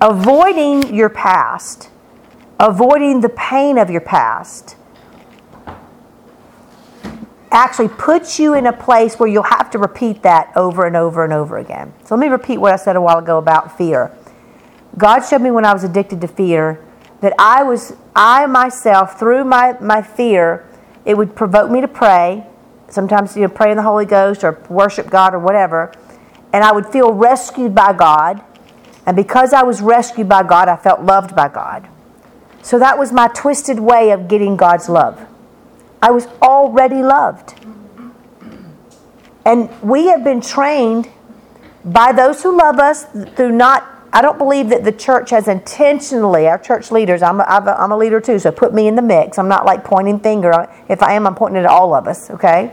Avoiding your past, avoiding the pain of your past, actually puts you in a place where you'll have to repeat that over and over and over again. So let me repeat what I said a while ago about fear. God showed me when I was addicted to fear that I myself, through my fear, it would provoke me to pray. Sometimes, pray in the Holy Ghost or worship God or whatever. And I would feel rescued by God. And because I was rescued by God, I felt loved by God. So that was my twisted way of getting God's love. I was already loved. And we have been trained by those who love us through not... I don't believe that the church has intentionally, our church leaders, I'm a leader too, so put me in the mix. I'm not like pointing finger. If I am, I'm pointing at all of us, okay?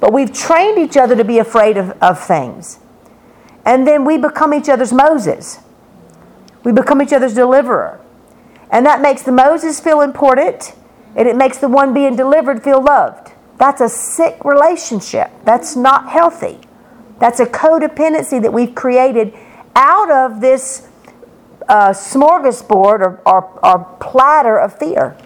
But we've trained each other to be afraid of things. And then we become each other's Moses. We become each other's deliverer. And that makes the Moses feel important, and it makes the one being delivered feel loved. That's a sick relationship. That's not healthy. That's a codependency that we've created out of this smorgasbord or platter of fear.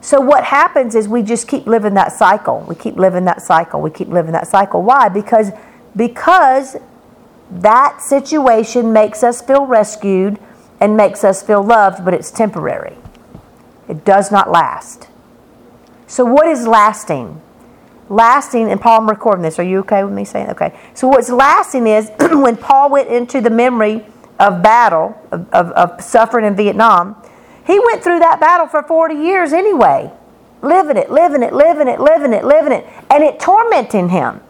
So what happens is we just keep living that cycle. We keep living that cycle. We keep living that cycle. Why? Because that situation makes us feel rescued and makes us feel loved, but it's temporary. It does not last. So what is lasting? Lasting, and Paul, I'm recording this. Are you okay with me saying it? Okay. So what's lasting is when Paul went into the memory of battle, of suffering in Vietnam, he went through that battle for 40 years anyway, living it, and it tormented him.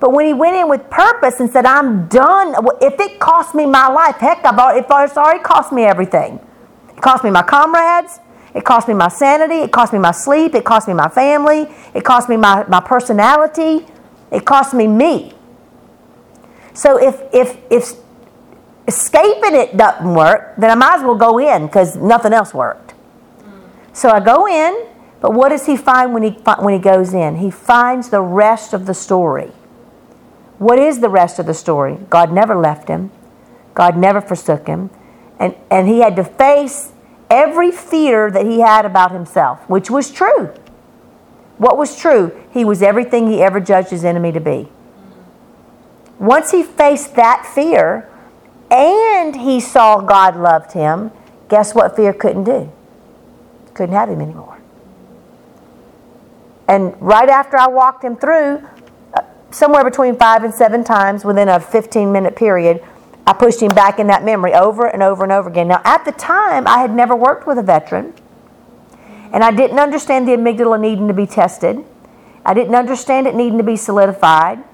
But when he went in with purpose and said, I'm done, if it cost me my life, heck, it's already cost me everything. It cost me my comrades. It cost me my sanity. It cost me my sleep. It cost me my family. It cost me my personality. It cost me. So if escaping it doesn't work, then I might as well go in because nothing else worked. So I go in, but what does he find when he goes in? He finds the rest of the story. What is the rest of the story? God never left him. God never forsook him. And he had to face every fear that he had about himself, which was true. What was true? He was everything he ever judged his enemy to be. Once he faced that fear and he saw God loved him, guess what fear couldn't do? Couldn't have him anymore. And right after I walked him through, somewhere between 5 and 7 times within a 15-minute period, I pushed him back in that memory over and over and over again. Now, at the time, I had never worked with a veteran, and I didn't understand the amygdala needing to be tested. I didn't understand it needing to be solidified,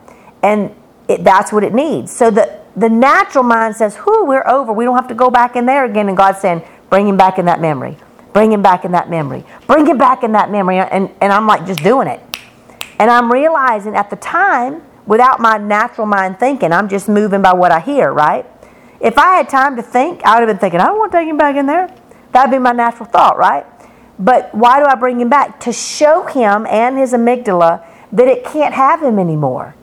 and that's what it needs. So the natural mind says, whew, we're over. We don't have to go back in there again. And God's saying, bring him back in that memory. Bring him back in that memory. Bring him back in that memory. And I'm like just doing it. And I'm realizing at the time, without my natural mind thinking, I'm just moving by what I hear, right? If I had time to think, I would have been thinking, I don't want to take him back in there. That would be my natural thought, right? But why do I bring him back? To show him and his amygdala that it can't have him anymore.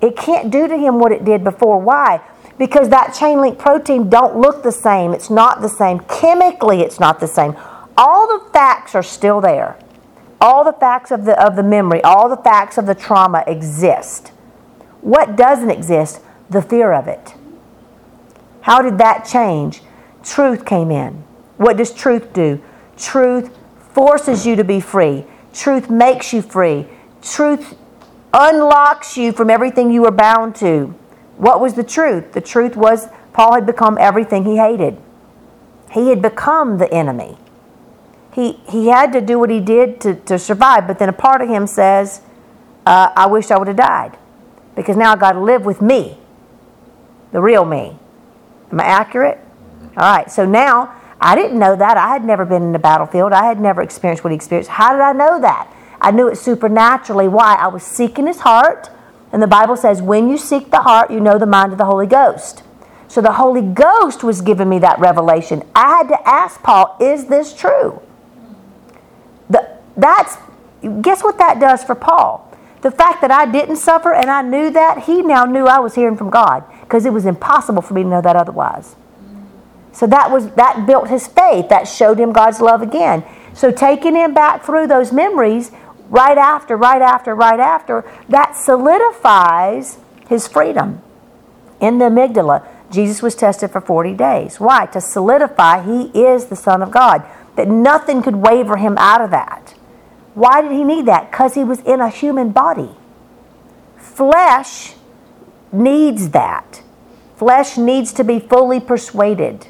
It can't do to him what it did before. Why? Because that chain link protein don't look the same. It's not the same. Chemically, it's not the same. All the facts are still there. All the facts of the memory, all the facts of the trauma exist. What doesn't exist? The fear of it. How did that change? Truth came in. What does truth do? Truth forces you to be free. Truth makes you free. Truth unlocks you from everything you were bound to. What was the truth? The truth was Paul had become everything he hated. He had become the enemy. He had to do what he did to survive, but then a part of him says, I wish I would have died because now I got to live with me, the real me. Am I accurate? All right, so now I didn't know that. I had never been in the battlefield. I had never experienced what he experienced. How did I know that? I knew it supernaturally. Why? I was seeking his heart, and the Bible says when you seek the heart, you know the mind of the Holy Ghost. So the Holy Ghost was giving me that revelation. I had to ask Paul, is this true? Guess what that does for Paul? The fact that I didn't suffer and I knew that, he now knew I was hearing from God. because it was impossible for me to know that otherwise. So that built his faith. That showed him God's love again. So taking him back through those memories right after, that solidifies his freedom. In the amygdala, Jesus was tested for 40 days. Why? To solidify he is the Son of God, that nothing could waver him out of that. Why did he need that? Because he was in a human body. Flesh needs that. Flesh needs to be fully persuaded.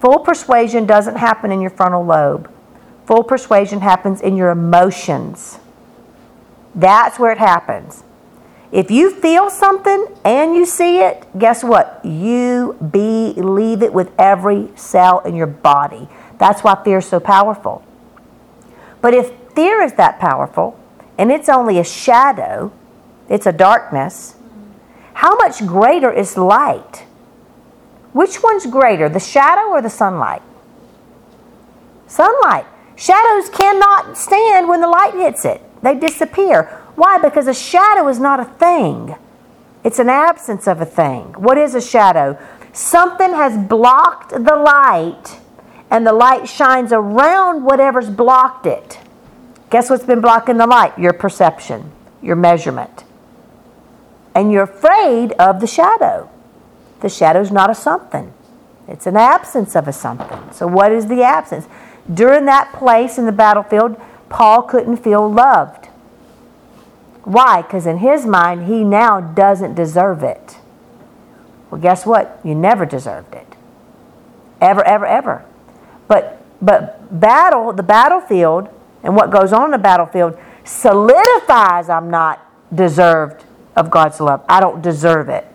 Full persuasion doesn't happen in your frontal lobe. Full persuasion happens in your emotions. That's where it happens. If you feel something and you see it, guess what? You believe it with every cell in your body. That's why fear is so powerful. But if fear is that powerful, and it's only a shadow, it's a darkness, how much greater is light? Which one's greater, the shadow or the sunlight? Sunlight. Shadows cannot stand when the light hits it. They disappear. Why? Because a shadow is not a thing. It's an absence of a thing. What is a shadow? Something has blocked the light, and the light shines around whatever's blocked it. Guess what's been blocking the light? Your perception, your measurement. And you're afraid of the shadow. The shadow's not a something. It's an absence of a something. So what is the absence? During that place in the battlefield, Paul couldn't feel loved. Why? Because in his mind, he now doesn't deserve it. Well, guess what? You never deserved it. Ever, ever, ever. But the battlefield, and what goes on in the battlefield, solidifies I'm not deserved of God's love. I don't deserve it.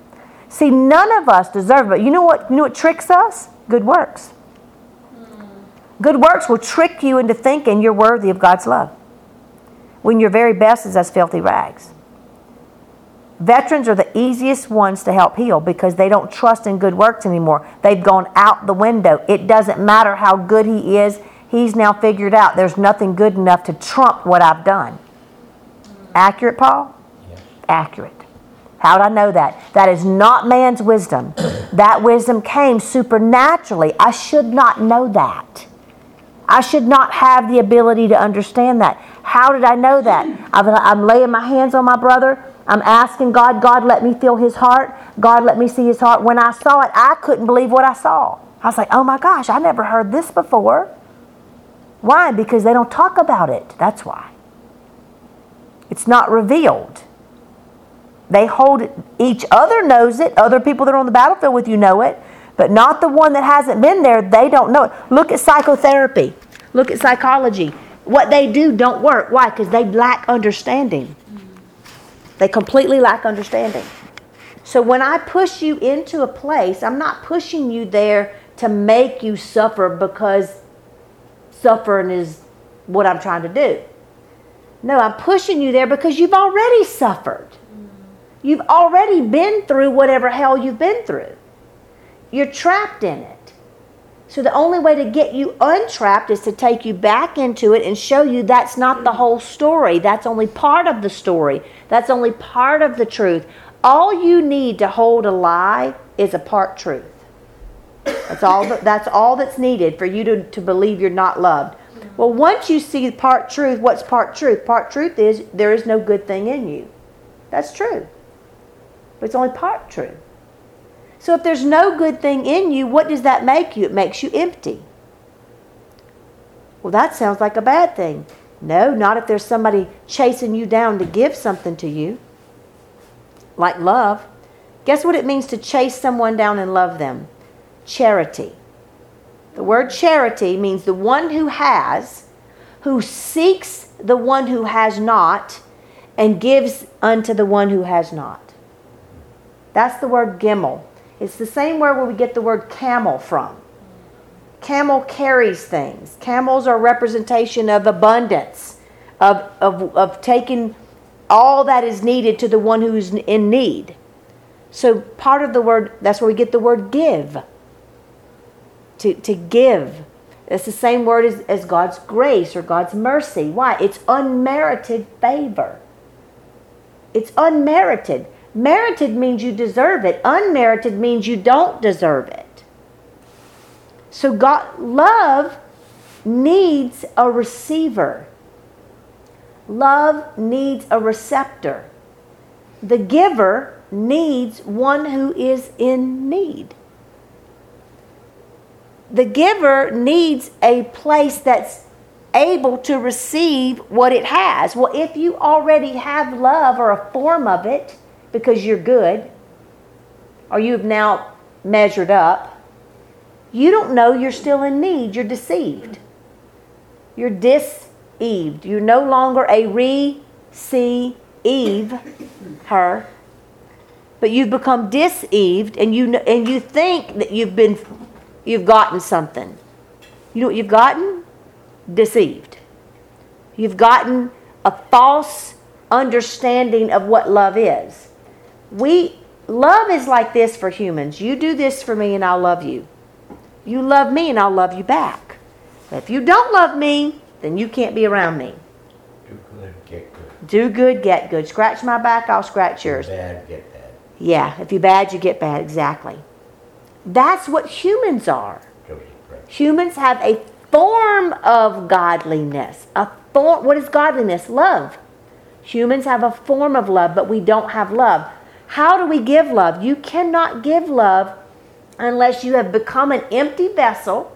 See, none of us deserve it. But you know what tricks us? Good works. Good works will trick you into thinking you're worthy of God's love, when your very best is as filthy rags. Veterans are the easiest ones to help heal because they don't trust in good works anymore. They've gone out the window. It doesn't matter how good he is. He's now figured out there's nothing good enough to trump what I've done. Accurate, Paul? Yes. Accurate. How did I know that? That is not man's wisdom. That wisdom came supernaturally. I should not know that. I should not have the ability to understand that. How did I know that? I'm laying my hands on my brother. I'm asking God, God, let me feel his heart. God, let me see his heart. When I saw it, I couldn't believe what I saw. I was like, oh my gosh, I never heard this before. Why? Because they don't talk about it. That's why. It's not revealed. They hold it. Each other knows it. Other people that are on the battlefield with you know it. But not the one that hasn't been there. They don't know it. Look at psychotherapy. Look at psychology. What they do don't work. Why? Because they lack understanding. They completely lack understanding. So when I push you into a place, I'm not pushing you there to make you suffer because suffering is what I'm trying to do. No, I'm pushing you there because you've already suffered. You've already been through whatever hell you've been through. You're trapped in it. So the only way to get you untrapped is to take you back into it and show you that's not the whole story. That's only part of the story. That's only part of the truth. All you need to hold a lie is a part truth. That's all that's needed for you to believe you're not loved. Well, once you see part truth, what's part truth? Part truth is there is no good thing in you. That's true. But it's only part truth. So if there's no good thing in you, what does that make you? It makes you empty. Well, that sounds like a bad thing. No, not if there's somebody chasing you down to give something to you, like love. Guess what it means to chase someone down and love them? Charity. The word charity means the one who has, who seeks the one who has not, and gives unto the one who has not. That's the word gimel. It's the same word where we get the word camel from. Camel carries things. Camels are a representation of abundance, of taking all that is needed to the one who's in need. So part of the word, that's where we get the word give. To give. It's the same word as God's grace or God's mercy. Why? It's unmerited favor. It's unmerited. Merited means you deserve it. Unmerited means you don't deserve it. So God, love needs a receiver. Love needs a receptor. The giver needs one who is in need. The giver needs a place that's able to receive what it has. Well, if you already have love or a form of it because you're good or you've now measured up, you don't know you're still in need. You're deceived. You're dis-eaved. You're no longer a receive-her, but you've become dis-eaved, and you think that you've gotten something. You know what you've gotten? Deceived. You've gotten a false understanding of what love is. Love is like this for humans. You do this for me and I'll love you. You love me and I'll love you back. But if you don't love me, then you can't be around me. Do good, get good. Do good, get good. Scratch my back, I'll scratch yours. If you bad, get bad. Yeah, if you bad, you get bad. Exactly. That's what humans are. Humans have a form of godliness. What is godliness? Love. Humans have a form of love, but we don't have love. How do we give love? You cannot give love unless you have become an empty vessel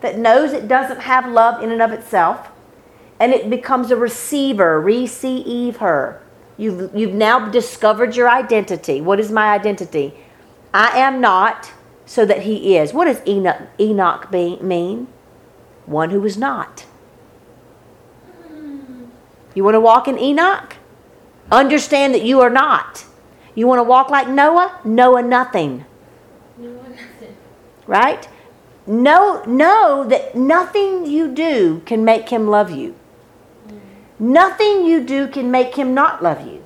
that knows it doesn't have love in and of itself, and it becomes a receiver, receive her. You've now discovered your identity. What is my identity? I am not, so that he is. What does Enoch mean? One who is not. You want to walk in Enoch? Understand that you are not. You want to walk like Noah? Noah nothing. Noah nothing. Right? Know that nothing you do can make him love you. Nothing you do can make him not love you.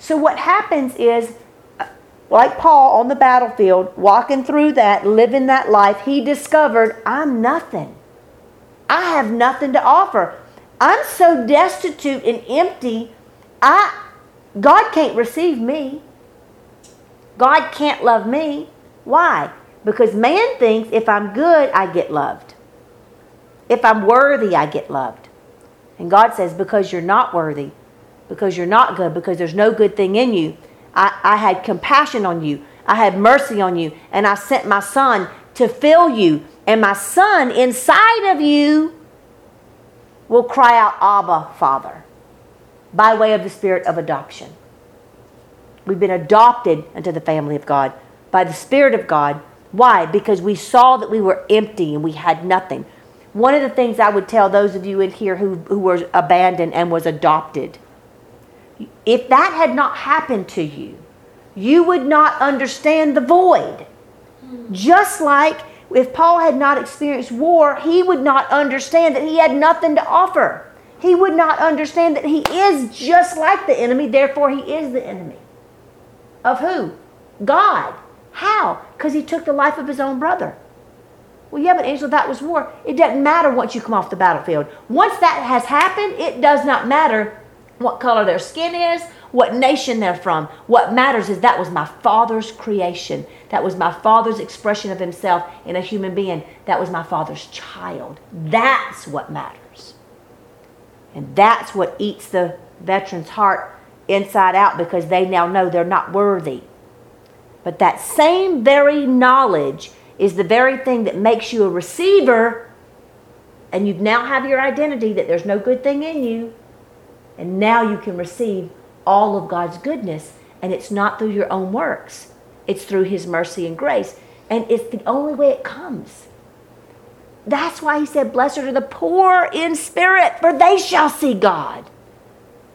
So what happens is, like Paul on the battlefield, walking through that, living that life, he discovered, I'm nothing. I have nothing to offer. I'm so destitute and empty, God can't receive me. God can't love me. Why? Because man thinks if I'm good, I get loved. If I'm worthy, I get loved. And God says, because you're not worthy, because you're not good, because there's no good thing in you, I had compassion on you. I had mercy on you. And I sent my son to fill you. And my son inside of you will cry out, Abba, Father, by way of the spirit of adoption. We've been adopted into the family of God by the Spirit of God. Why? Because we saw that we were empty and we had nothing. One of the things I would tell those of you in here who were abandoned and was adopted, if that had not happened to you, you would not understand the void. Just like if Paul had not experienced war, he would not understand that he had nothing to offer. He would not understand that he is just like the enemy, therefore he is the enemy. Of who? God. How? Because he took the life of his own brother. Well, yeah, but Angela, that was war. It doesn't matter once you come off the battlefield. Once that has happened, it does not matter what color their skin is, what nation they're from. What matters is that was my Father's creation. That was my Father's expression of himself in a human being. That was my Father's child. That's what matters. And that's what eats the veteran's heart inside out, because they now know they're not worthy. But that same very knowledge is the very thing that makes you a receiver, and you now have your identity that there's no good thing in you. And now you can receive all of God's goodness. And it's not through your own works. It's through his mercy and grace. And it's the only way it comes. That's why he said, blessed are the poor in spirit, for they shall see God.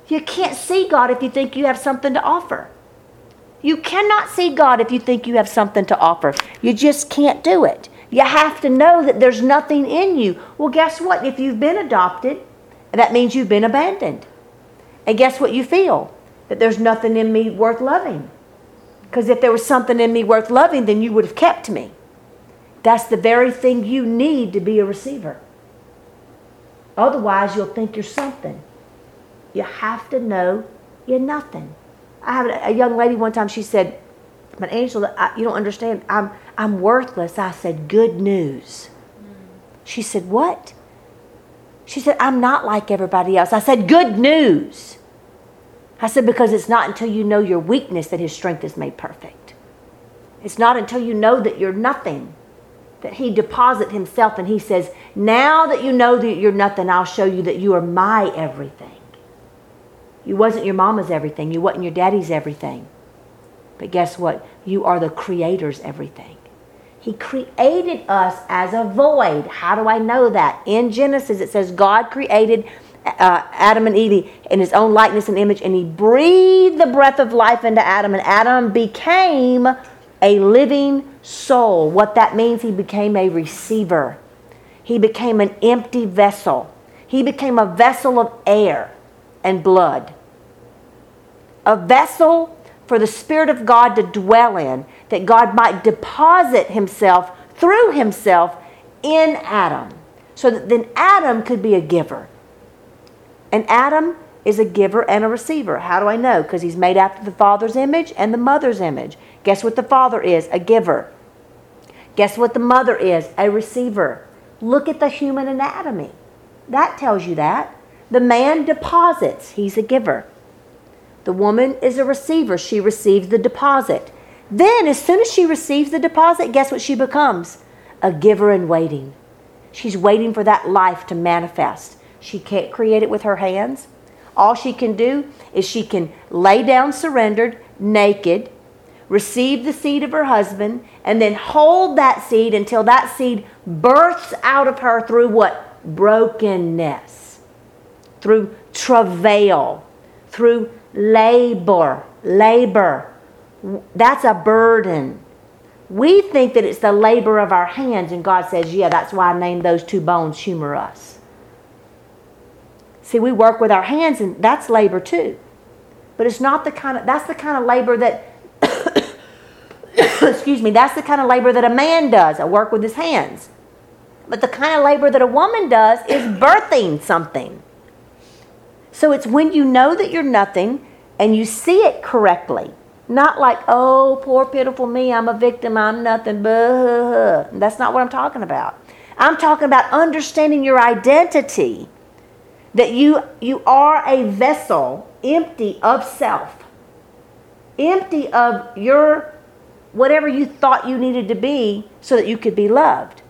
You can't see God if you think you have something to offer. You cannot see God if you think you have something to offer. You just can't do it. You have to know that there's nothing in you. Well, guess what? If you've been adopted, that means you've been abandoned. And guess what you feel? That there's nothing in me worth loving. Because if there was something in me worth loving, then you would have kept me. That's the very thing you need to be a receiver. Otherwise, you'll think you're something. You have to know You're nothing. I have a young lady one time, she said, "But Angela, you don't understand. I'm worthless." I said, "Good news." She said, "What?" She said, "I'm not like everybody else." I said, "Good news." I said, "Because it's not until you know your weakness that His strength is made perfect. It's not until you know that you're nothing that He deposits Himself and He says, 'Now that you know that you're nothing, I'll show you that you are my everything.' You wasn't your mama's everything. You wasn't your daddy's everything. But guess what? You are the Creator's everything. He created us as a void. How do I know that? In Genesis, it says God created Adam and Eve in His own likeness and image, and He breathed the breath of life into Adam, and Adam became a living soul. What that means, he became a receiver. He became an empty vessel. He became a vessel of air and blood. A vessel for the Spirit of God to dwell in, that God might deposit Himself through Himself in Adam, so that then Adam could be a giver. And Adam is a giver and a receiver. How do I know? Because he's made after the Father's image and the mother's image. Guess what the Father is? A giver. Guess what the mother is? A receiver. Look at the human anatomy. That tells you that. The man deposits. He's a giver. The woman is a receiver. She receives the deposit. Then, as soon as she receives the deposit, guess what she becomes? A giver in waiting. She's waiting for that life to manifest. She can't create it with her hands. All she can do is she can lay down surrendered, naked, receive the seed of her husband, and then hold that seed until that seed births out of her through what? Brokenness, through travail, through labor. That's a burden. We think that it's the labor of our hands, and God says, yeah, that's why I named those two bones humerus. See, we work with our hands, and that's labor too. But it's not the kind of, that's the kind of labor that, that's the kind of labor that a man does, a work with his hands. But the kind of labor that a woman does is birthing something. So it's when you know that you're nothing and you see it correctly. Not like, oh, poor pitiful me, I'm a victim, I'm nothing. Blah. That's not what I'm talking about. I'm talking about understanding your identity. That you are a vessel empty of self, empty of your whatever you thought you needed to be so that you could be loved.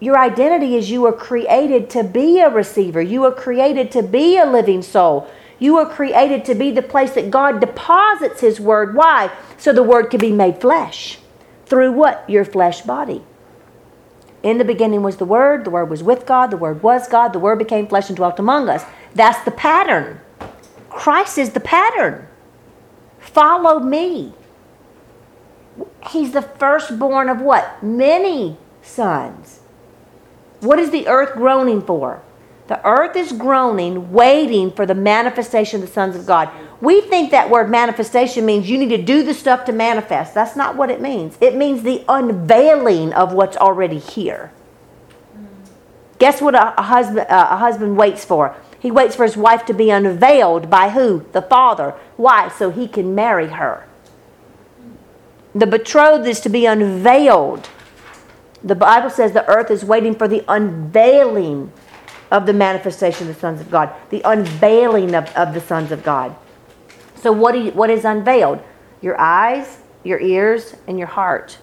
Your identity is you were created to be a receiver. You were created to be a living soul. You were created to be the place that God deposits His word. Why? So the word could be made flesh. Through what? Your flesh body. In the beginning was the Word was with God, the Word was God, the Word became flesh and dwelt among us. That's the pattern. Christ is the pattern. Follow me. He's the firstborn of what? Many sons. What is the earth groaning for? The earth is groaning, waiting for the manifestation of the sons of God. We think that word manifestation means you need to do the stuff to manifest. That's not what it means. It means the unveiling of what's already here. Guess what a husband waits for? He waits for his wife to be unveiled by who? The Father. Why? So he can marry her. The betrothed is to be unveiled. The Bible says the earth is waiting for the unveiling of the manifestation of the sons of God. The unveiling of the sons of God. So what is unveiled? Your eyes, your ears, and your heart.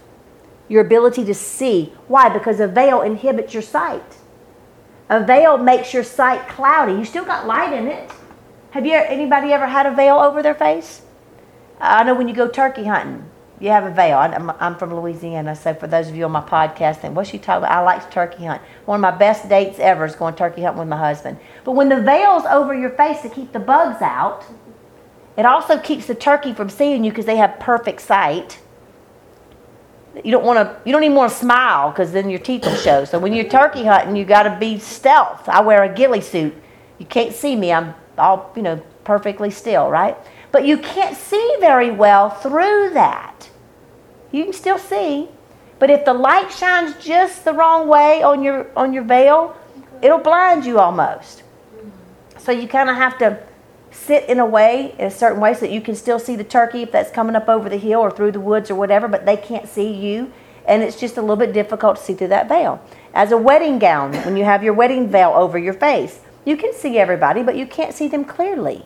Your ability to see. Why? Because a veil inhibits your sight. A veil makes your sight cloudy. You still got light in it. Have you anybody ever had a veil over their face? I know when you go turkey hunting, you have a veil. I'm from Louisiana, so for those of you on my podcast, think, what's she talking about? I like to turkey hunt. One of my best dates ever is going turkey hunting with my husband. But when the veil's over your face to keep the bugs out, it also keeps the turkey from seeing you because they have perfect sight. You don't even want to smile because then your teeth will show. So when you're turkey hunting, you got to be stealth. I wear a ghillie suit. You can't see me. I'm all, perfectly still, right? But you can't see very well through that. You can still see, but if the light shines just the wrong way on your veil, it'll blind you almost. So you kind of have to sit in a way, in a certain way, so that you can still see the turkey if that's coming up over the hill or through the woods or whatever, but they can't see you. And it's just a little bit difficult to see through that veil. As a wedding gown, when you have your wedding veil over your face, you can see everybody, but you can't see them clearly.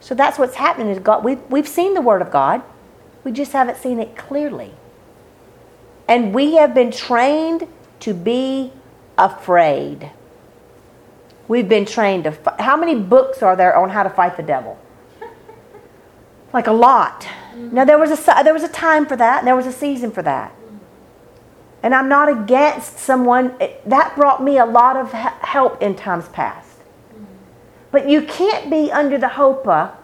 So that's what's happening is God. We've seen the Word of God. We just haven't seen it clearly. And we have been trained to be afraid. We've been trained to... How many books are there on how to fight the devil? Like a lot. Mm-hmm. Now, there was a time for that, and there was a season for that. Mm-hmm. And I'm not against someone. That brought me a lot of help in times past. Mm-hmm. But you can't be under the huppah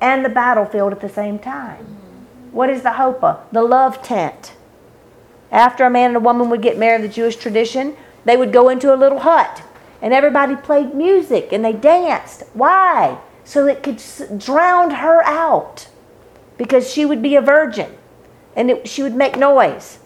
and the battlefield at the same time. Mm-hmm. What is the huppah? The love tent. After a man and a woman would get married in the Jewish tradition, they would go into a little hut, and everybody played music, and they danced. Why? So it could drown her out, because she would be a virgin, and she would make noise.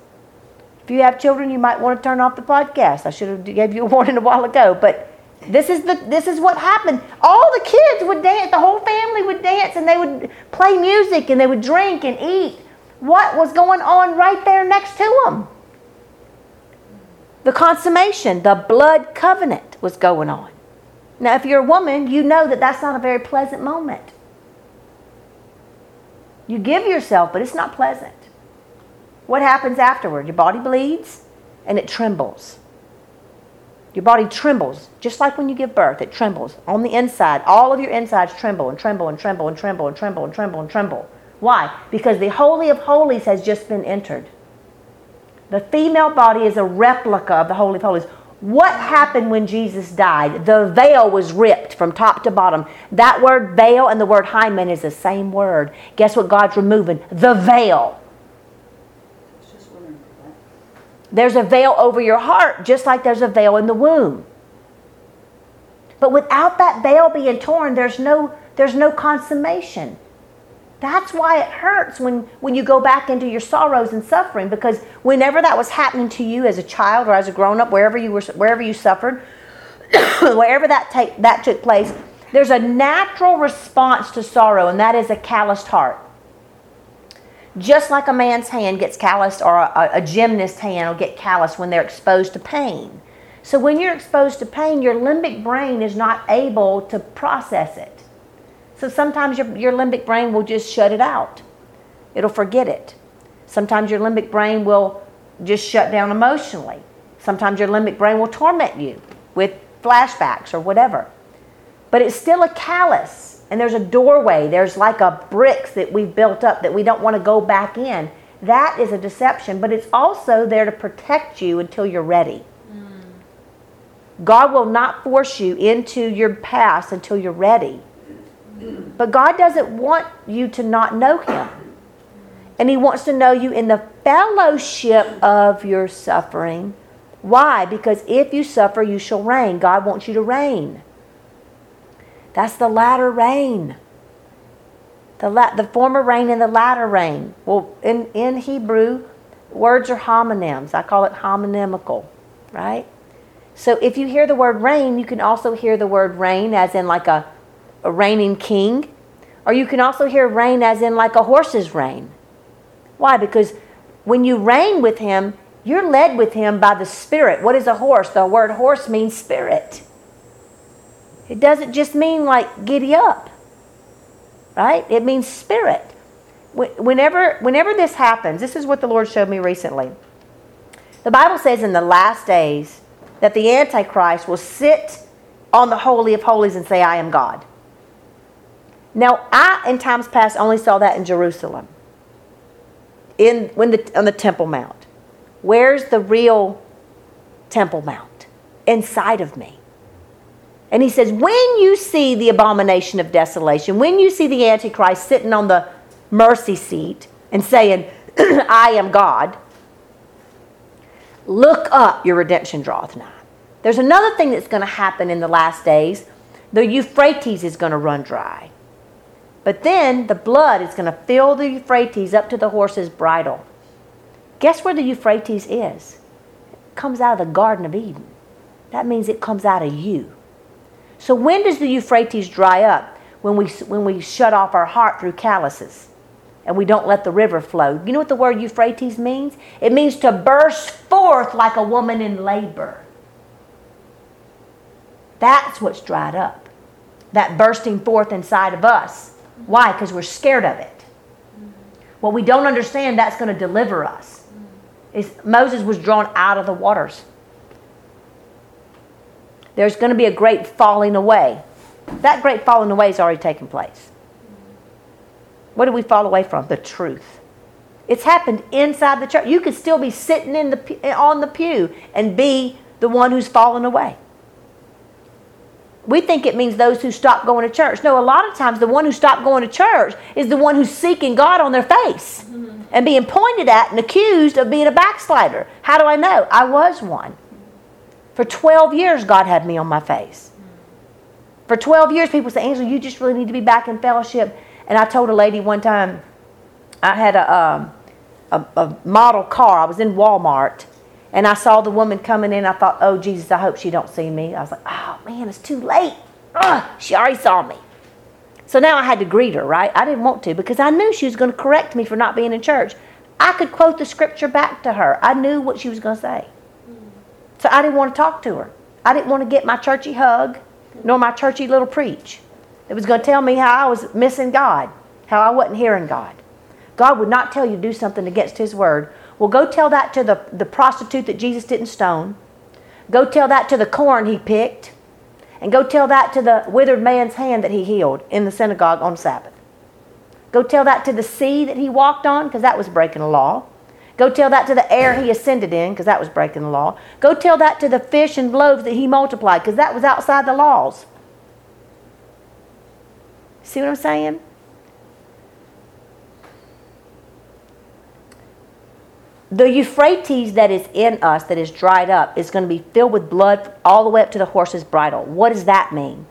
If you have children, you might want to turn off the podcast. I should have gave you a warning a while ago, but this is what happened. All the kids would dance, the whole family would dance, and they would play music, and they would drink and eat. What was going on right there next to them? The consummation, the blood covenant was going on. Now, if you're a woman, you know that that's not a very pleasant moment. You give yourself, but it's not pleasant. What happens afterward? Your body bleeds and it trembles. Your body trembles, just like when you give birth. It trembles on the inside. All of your insides tremble and tremble and tremble and tremble and tremble and tremble and tremble. Why? Because the Holy of Holies has just been entered. The female body is a replica of the Holy of Holies. What happened when Jesus died? The veil was ripped from top to bottom. That word veil and the word hymen is the same word. Guess what God's removing? The veil. There's a veil over your heart, just like there's a veil in the womb. But without that veil being torn, there's no consummation. That's why it hurts when you go back into your sorrows and suffering, because whenever that was happening to you as a child or as a grown-up, wherever you suffered, wherever that took place, there's a natural response to sorrow, and that is a calloused heart. Just like a man's hand gets calloused, or a gymnast's hand will get calloused when they're exposed to pain. So when you're exposed to pain, your limbic brain is not able to process it. So sometimes your limbic brain will just shut it out. It'll forget it. Sometimes your limbic brain will just shut down emotionally. Sometimes your limbic brain will torment you with flashbacks or whatever. But it's still a callus, and there's a doorway. There's like a bricks that we've built up that we don't want to go back in. That is a deception, but it's also there to protect you until you're ready. God will not force you into your past until you're ready. But God doesn't want you to not know Him. And He wants to know you in the fellowship of your suffering. Why? Because if you suffer, you shall reign. God wants you to reign. That's the latter rain. The former rain and the latter rain. Well, in Hebrew, words are homonyms. I call it homonymical, right? So if you hear the word rain, you can also hear the word reign as in like a reigning king, or you can also hear reign as in like a horse's rein. Why? Because when you reign with Him, you're led with Him by the Spirit. What is a horse? The word horse means spirit. It doesn't just mean like giddy up, right? It means spirit. Whenever this happens, this is what the Lord showed me recently. The Bible says in the last days that the Antichrist will sit on the Holy of Holies and say, "I am God." Now, I, in times past, only saw that in Jerusalem, on the Temple Mount. Where's the real Temple Mount? Inside of me. And He says, when you see the abomination of desolation, when you see the Antichrist sitting on the mercy seat and saying, "I am God," look up, your redemption draweth nigh. There's another thing that's going to happen in the last days. The Euphrates is going to run dry. But then the blood is going to fill the Euphrates up to the horse's bridle. Guess where the Euphrates is? It comes out of the Garden of Eden. That means it comes out of you. So when does the Euphrates dry up? when we shut off our heart through calluses and we don't let the river flow. You know what the word Euphrates means? It means to burst forth like a woman in labor. That's what's dried up. That bursting forth inside of us. Why? Because we're scared of it. Well, we don't understand that's going to deliver us. Moses was drawn out of the waters. There's going to be a great falling away. That great falling away has already taken place. What did we fall away from? The truth. It's happened inside the church. You could still be sitting on the pew and be the one who's fallen away. We think it means those who stop going to church. No, a lot of times the one who stopped going to church is the one who's seeking God on their face and being pointed at and accused of being a backslider. How do I know? I was one. For 12 years, God had me on my face. For 12 years, people say, Angela, you just really need to be back in fellowship. And I told a lady one time, I had a model car. I was in Walmart, and I saw the woman coming in. I thought, oh, Jesus, I hope she don't see me. I was like, oh, man, it's too late. Ugh, she already saw me. So now I had to greet her, right? I didn't want to because I knew she was going to correct me for not being in church. I could quote the scripture back to her. I knew what she was going to say. So I didn't want to talk to her. I didn't want to get my churchy hug, nor my churchy little preach. It was going to tell me how I was missing God, how I wasn't hearing God. God would not tell you to do something against His word. Well, go tell that to the prostitute that Jesus didn't stone. Go tell that to the corn He picked. And go tell that to the withered man's hand that He healed in the synagogue on Sabbath. Go tell that to the sea that He walked on, because that was breaking the law. Go tell that to the air He ascended in, because that was breaking the law. Go tell that to the fish and loaves that He multiplied, because that was outside the laws. See what I'm saying? The Euphrates that is in us, that is dried up, is going to be filled with blood all the way up to the horse's bridle. What does that mean?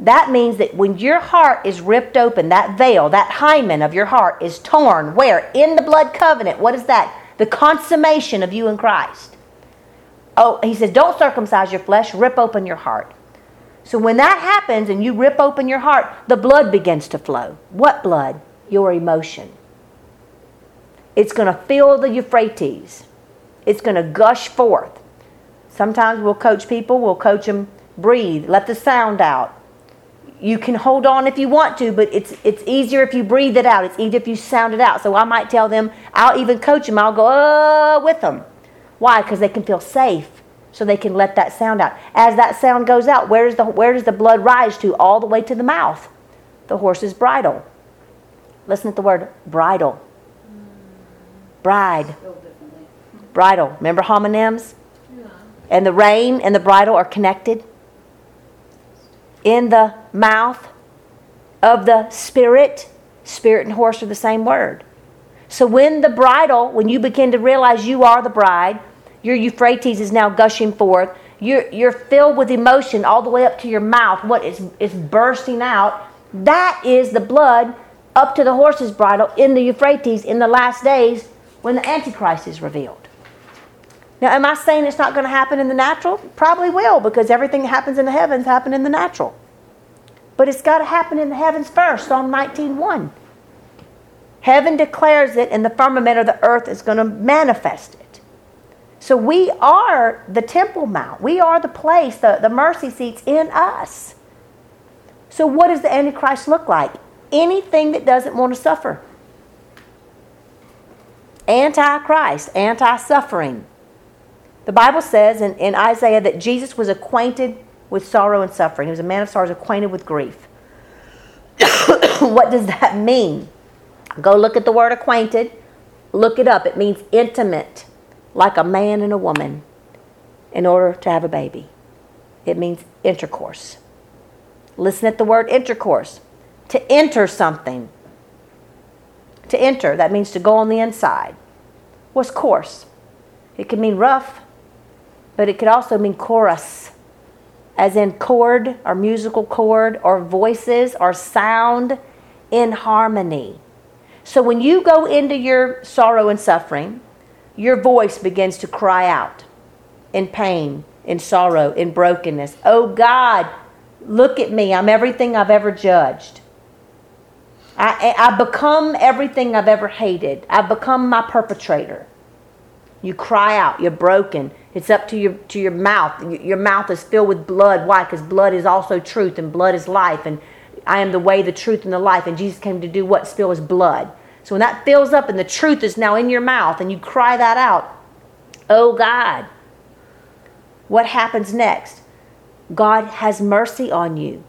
That means that when your heart is ripped open, that veil, that hymen of your heart is torn. Where? In the blood covenant. What is that? The consummation of you in Christ. Oh, He says, don't circumcise your flesh, rip open your heart. So when that happens and you rip open your heart, the blood begins to flow. What blood? Your emotion. It's going to fill the Euphrates. It's going to gush forth. Sometimes we'll coach people, we'll coach them, breathe, let the sound out. You can hold on if you want to, but it's easier if you breathe it out. It's easier if you sound it out. So I might tell them, I'll even coach them. I'll go with them. Why? Because they can feel safe, so they can let that sound out. As that sound goes out, where does the blood rise to? All the way to the mouth, the horse's bridle. Listen to the word bridle. Bride. Bridle. Remember homonyms? Yeah. And the rein and the bridle are connected. In the mouth of the Spirit. Spirit and horse are the same word. So when the bridle, when you begin to realize you are the bride, your Euphrates is now gushing forth. You're filled with emotion all the way up to your mouth. What is bursting out? That is the blood up to the horse's bridle in the Euphrates in the last days when the Antichrist is revealed. Now, am I saying it's not going to happen in the natural? Probably will, because everything that happens in the heavens happens in the natural. But it's got to happen in the heavens first, Psalm 19:1. Heaven declares it, and the firmament of the earth is going to manifest it. So we are the Temple Mount. We are the place, the mercy seats in us. So what does the Antichrist look like? Anything that doesn't want to suffer. Anti-Christ, anti-suffering. The Bible says in Isaiah that Jesus was acquainted with sorrow and suffering. He was a man of sorrows, acquainted with grief. What does that mean? Go look at the word acquainted. Look it up. It means intimate, like a man and a woman in order to have a baby. It means intercourse. Listen at the word intercourse. To enter something. To enter, that means to go on the inside. What's coarse? It can mean rough, but it could also mean chorus, as in chord or musical chord or voices or sound in harmony. So when you go into your sorrow and suffering, your voice begins to cry out in pain, in sorrow, in brokenness. Oh God, look at me. I'm everything I've ever judged. I become everything I've ever hated. I become my perpetrator. You cry out. You're broken. It's up to your mouth. Your mouth is filled with blood. Why? Because blood is also truth, and blood is life. And I am the way, the truth, and the life. And Jesus came to do what? Spill his blood. So when that fills up and the truth is now in your mouth and you cry that out, oh God, what happens next? God has mercy on you.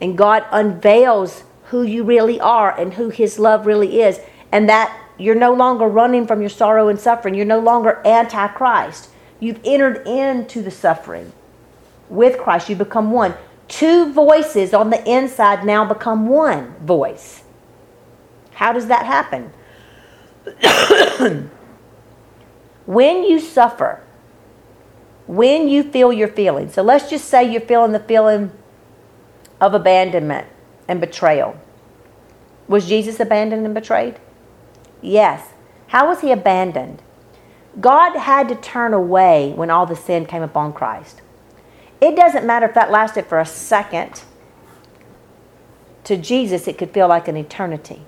And God unveils who you really are and who his love really is. And that you're no longer running from your sorrow and suffering. You're no longer anti-Christ. You've entered into the suffering with Christ. You become one. Two voices on the inside now become one voice. How does that happen? When you suffer, when you feel your feeling. So let's just say you're feeling the feeling of abandonment and betrayal. Was Jesus abandoned and betrayed? Yes. How was he abandoned? God had to turn away when all the sin came upon Christ. It doesn't matter if that lasted for a second. To Jesus, it could feel like an eternity.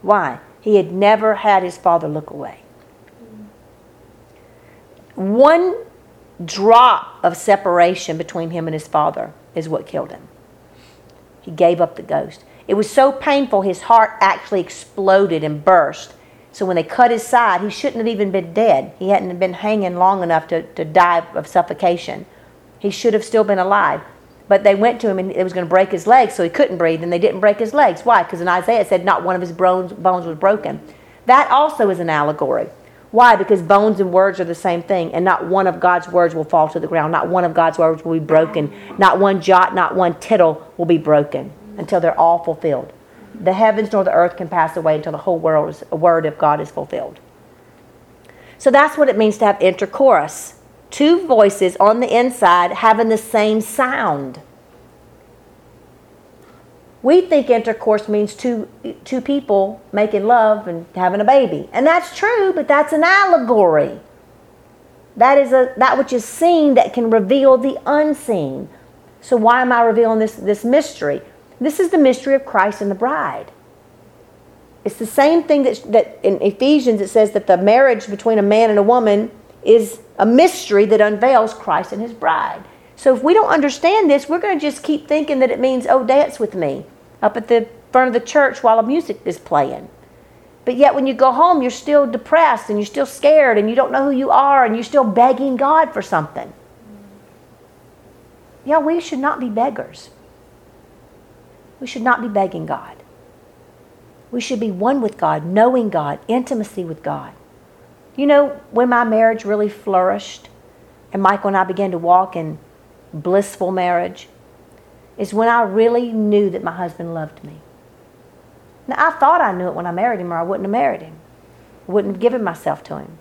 Why? He had never had his Father look away. One drop of separation between him and his Father is what killed him. He gave up the ghost. It was so painful, his heart actually exploded and burst. So when they cut his side, he shouldn't have even been dead. He hadn't been hanging long enough to die of suffocation. He should have still been alive. But they went to him and it was going to break his legs, so he couldn't breathe, and they didn't break his legs. Why? Because in Isaiah it said not one of his bones was broken. That also is an allegory. Why? Because bones and words are the same thing, and not one of God's words will fall to the ground. Not one of God's words will be broken. Not one jot, not one tittle will be broken until they're all fulfilled. The heavens nor the earth can pass away until the whole world's word of God is fulfilled. So that's what it means to have intercourse. Two voices on the inside having the same sound. We think intercourse means two people making love and having a baby. And that's true, but that's an allegory. That is that which is seen that can reveal the unseen. So why am I revealing this mystery? This is the mystery of Christ and the bride. It's the same thing that in Ephesians it says that the marriage between a man and a woman is a mystery that unveils Christ and his bride. So if we don't understand this, we're going to just keep thinking that it means, oh, dance with me up at the front of the church while the music is playing. But yet when you go home, you're still depressed and you're still scared and you don't know who you are and you're still begging God for something. Yeah, we should not be beggars. We should not be begging God. We should be one with God, knowing God, intimacy with God. You know, when my marriage really flourished and Michael and I began to walk in blissful marriage is when I really knew that my husband loved me. Now, I thought I knew it when I married him or I wouldn't have married him. I wouldn't have given myself to him.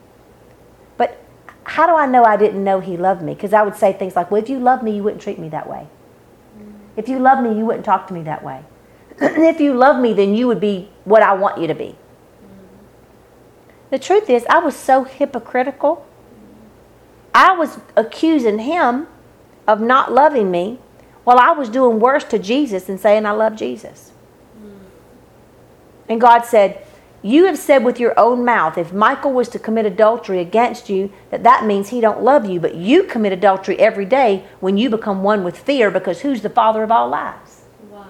But how do I know I didn't know he loved me? Because I would say things like, well, if you loved me, you wouldn't treat me that way. If you loved me, you wouldn't talk to me that way. If you loved me, then you would be what I want you to be. The truth is, I was so hypocritical. I was accusing him of not loving me while I was doing worse to Jesus and saying I love Jesus. And God said, you have said with your own mouth, if Michael was to commit adultery against you, that means he don't love you. But you commit adultery every day when you become one with fear, because who's the father of all lies? Wow.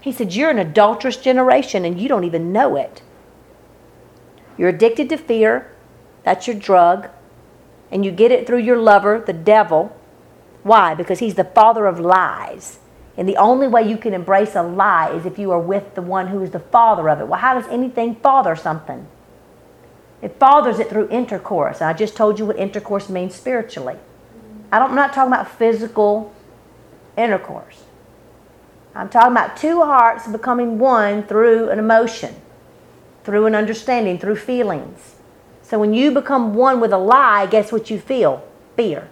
He said, you're an adulterous generation and you don't even know it. You're addicted to fear. That's your drug. And you get it through your lover, the devil. Why? Because he's the father of lies. And the only way you can embrace a lie is if you are with the one who is the father of it. Well, how does anything father something? It fathers it through intercourse. And I just told you what intercourse means spiritually. I'm not talking about physical intercourse. I'm talking about two hearts becoming one through an emotion, through an understanding, through feelings. So when you become one with a lie, guess what you feel? Fear.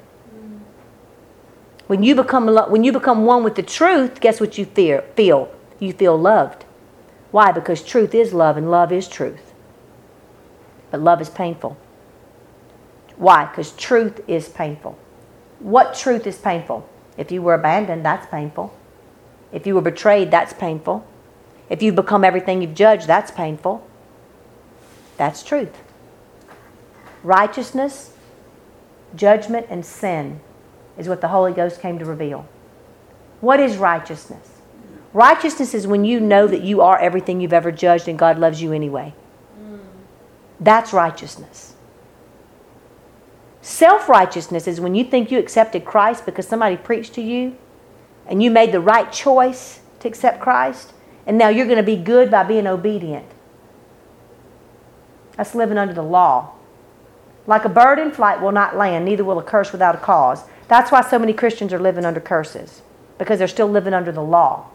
When you become one with the truth, guess what you feel? You feel loved. Why? Because truth is love and love is truth. But love is painful. Why? Because truth is painful. What truth is painful? If you were abandoned, that's painful. If you were betrayed, that's painful. If you've become everything you've judged, that's painful. That's truth. Righteousness, judgment, and sin is what the Holy Ghost came to reveal. What is righteousness? Righteousness is when you know that you are everything you've ever judged and God loves you anyway. That's righteousness. Self-righteousness is when you think you accepted Christ because somebody preached to you and you made the right choice to accept Christ, and now you're going to be good by being obedient. That's living under the law. Like a bird in flight will not land, neither will a curse without a cause. That's why so many Christians are living under curses, because they're still living under the law.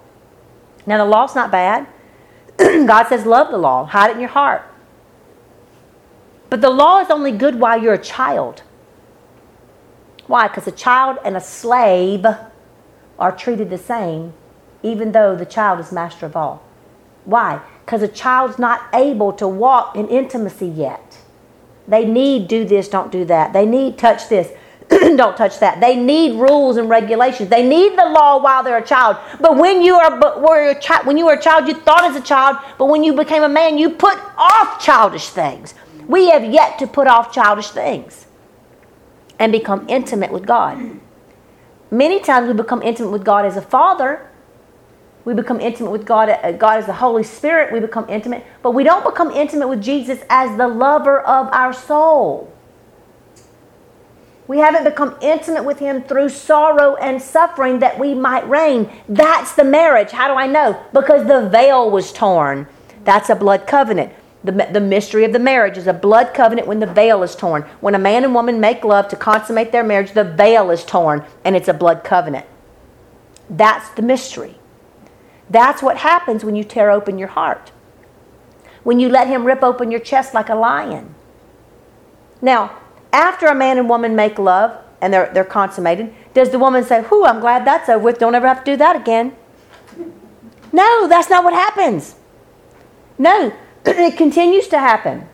Now, the law's not bad. God says love the law. Hide it in your heart. But the law is only good while you're a child. Why? Because a child and a slave are treated the same, even though the child is master of all. Why? Because a child's not able to walk in intimacy yet. They need do this, don't do that. They need touch this, don't touch that. They need rules and regulations. They need the law while they're a child. But when you were a child, you thought as a child. But when you became a man, you put off childish things. We have yet to put off childish things and become intimate with God. Many times we become intimate with God as a father. We become intimate with God as the Holy Spirit. We become intimate. But we don't become intimate with Jesus as the lover of our soul. We haven't become intimate with Him through sorrow and suffering that we might reign. That's the marriage. How do I know? Because the veil was torn. That's a blood covenant. The mystery of the marriage is a blood covenant when the veil is torn. When a man and woman make love to consummate their marriage, the veil is torn, and it's a blood covenant. That's the mystery. That's what happens when you tear open your heart. When you let Him rip open your chest like a lion. Now, after a man and woman make love and they're consummated, does the woman say, "Whew, I'm glad that's over with. Don't ever have to do that again"? No, that's not what happens. No, it continues to happen.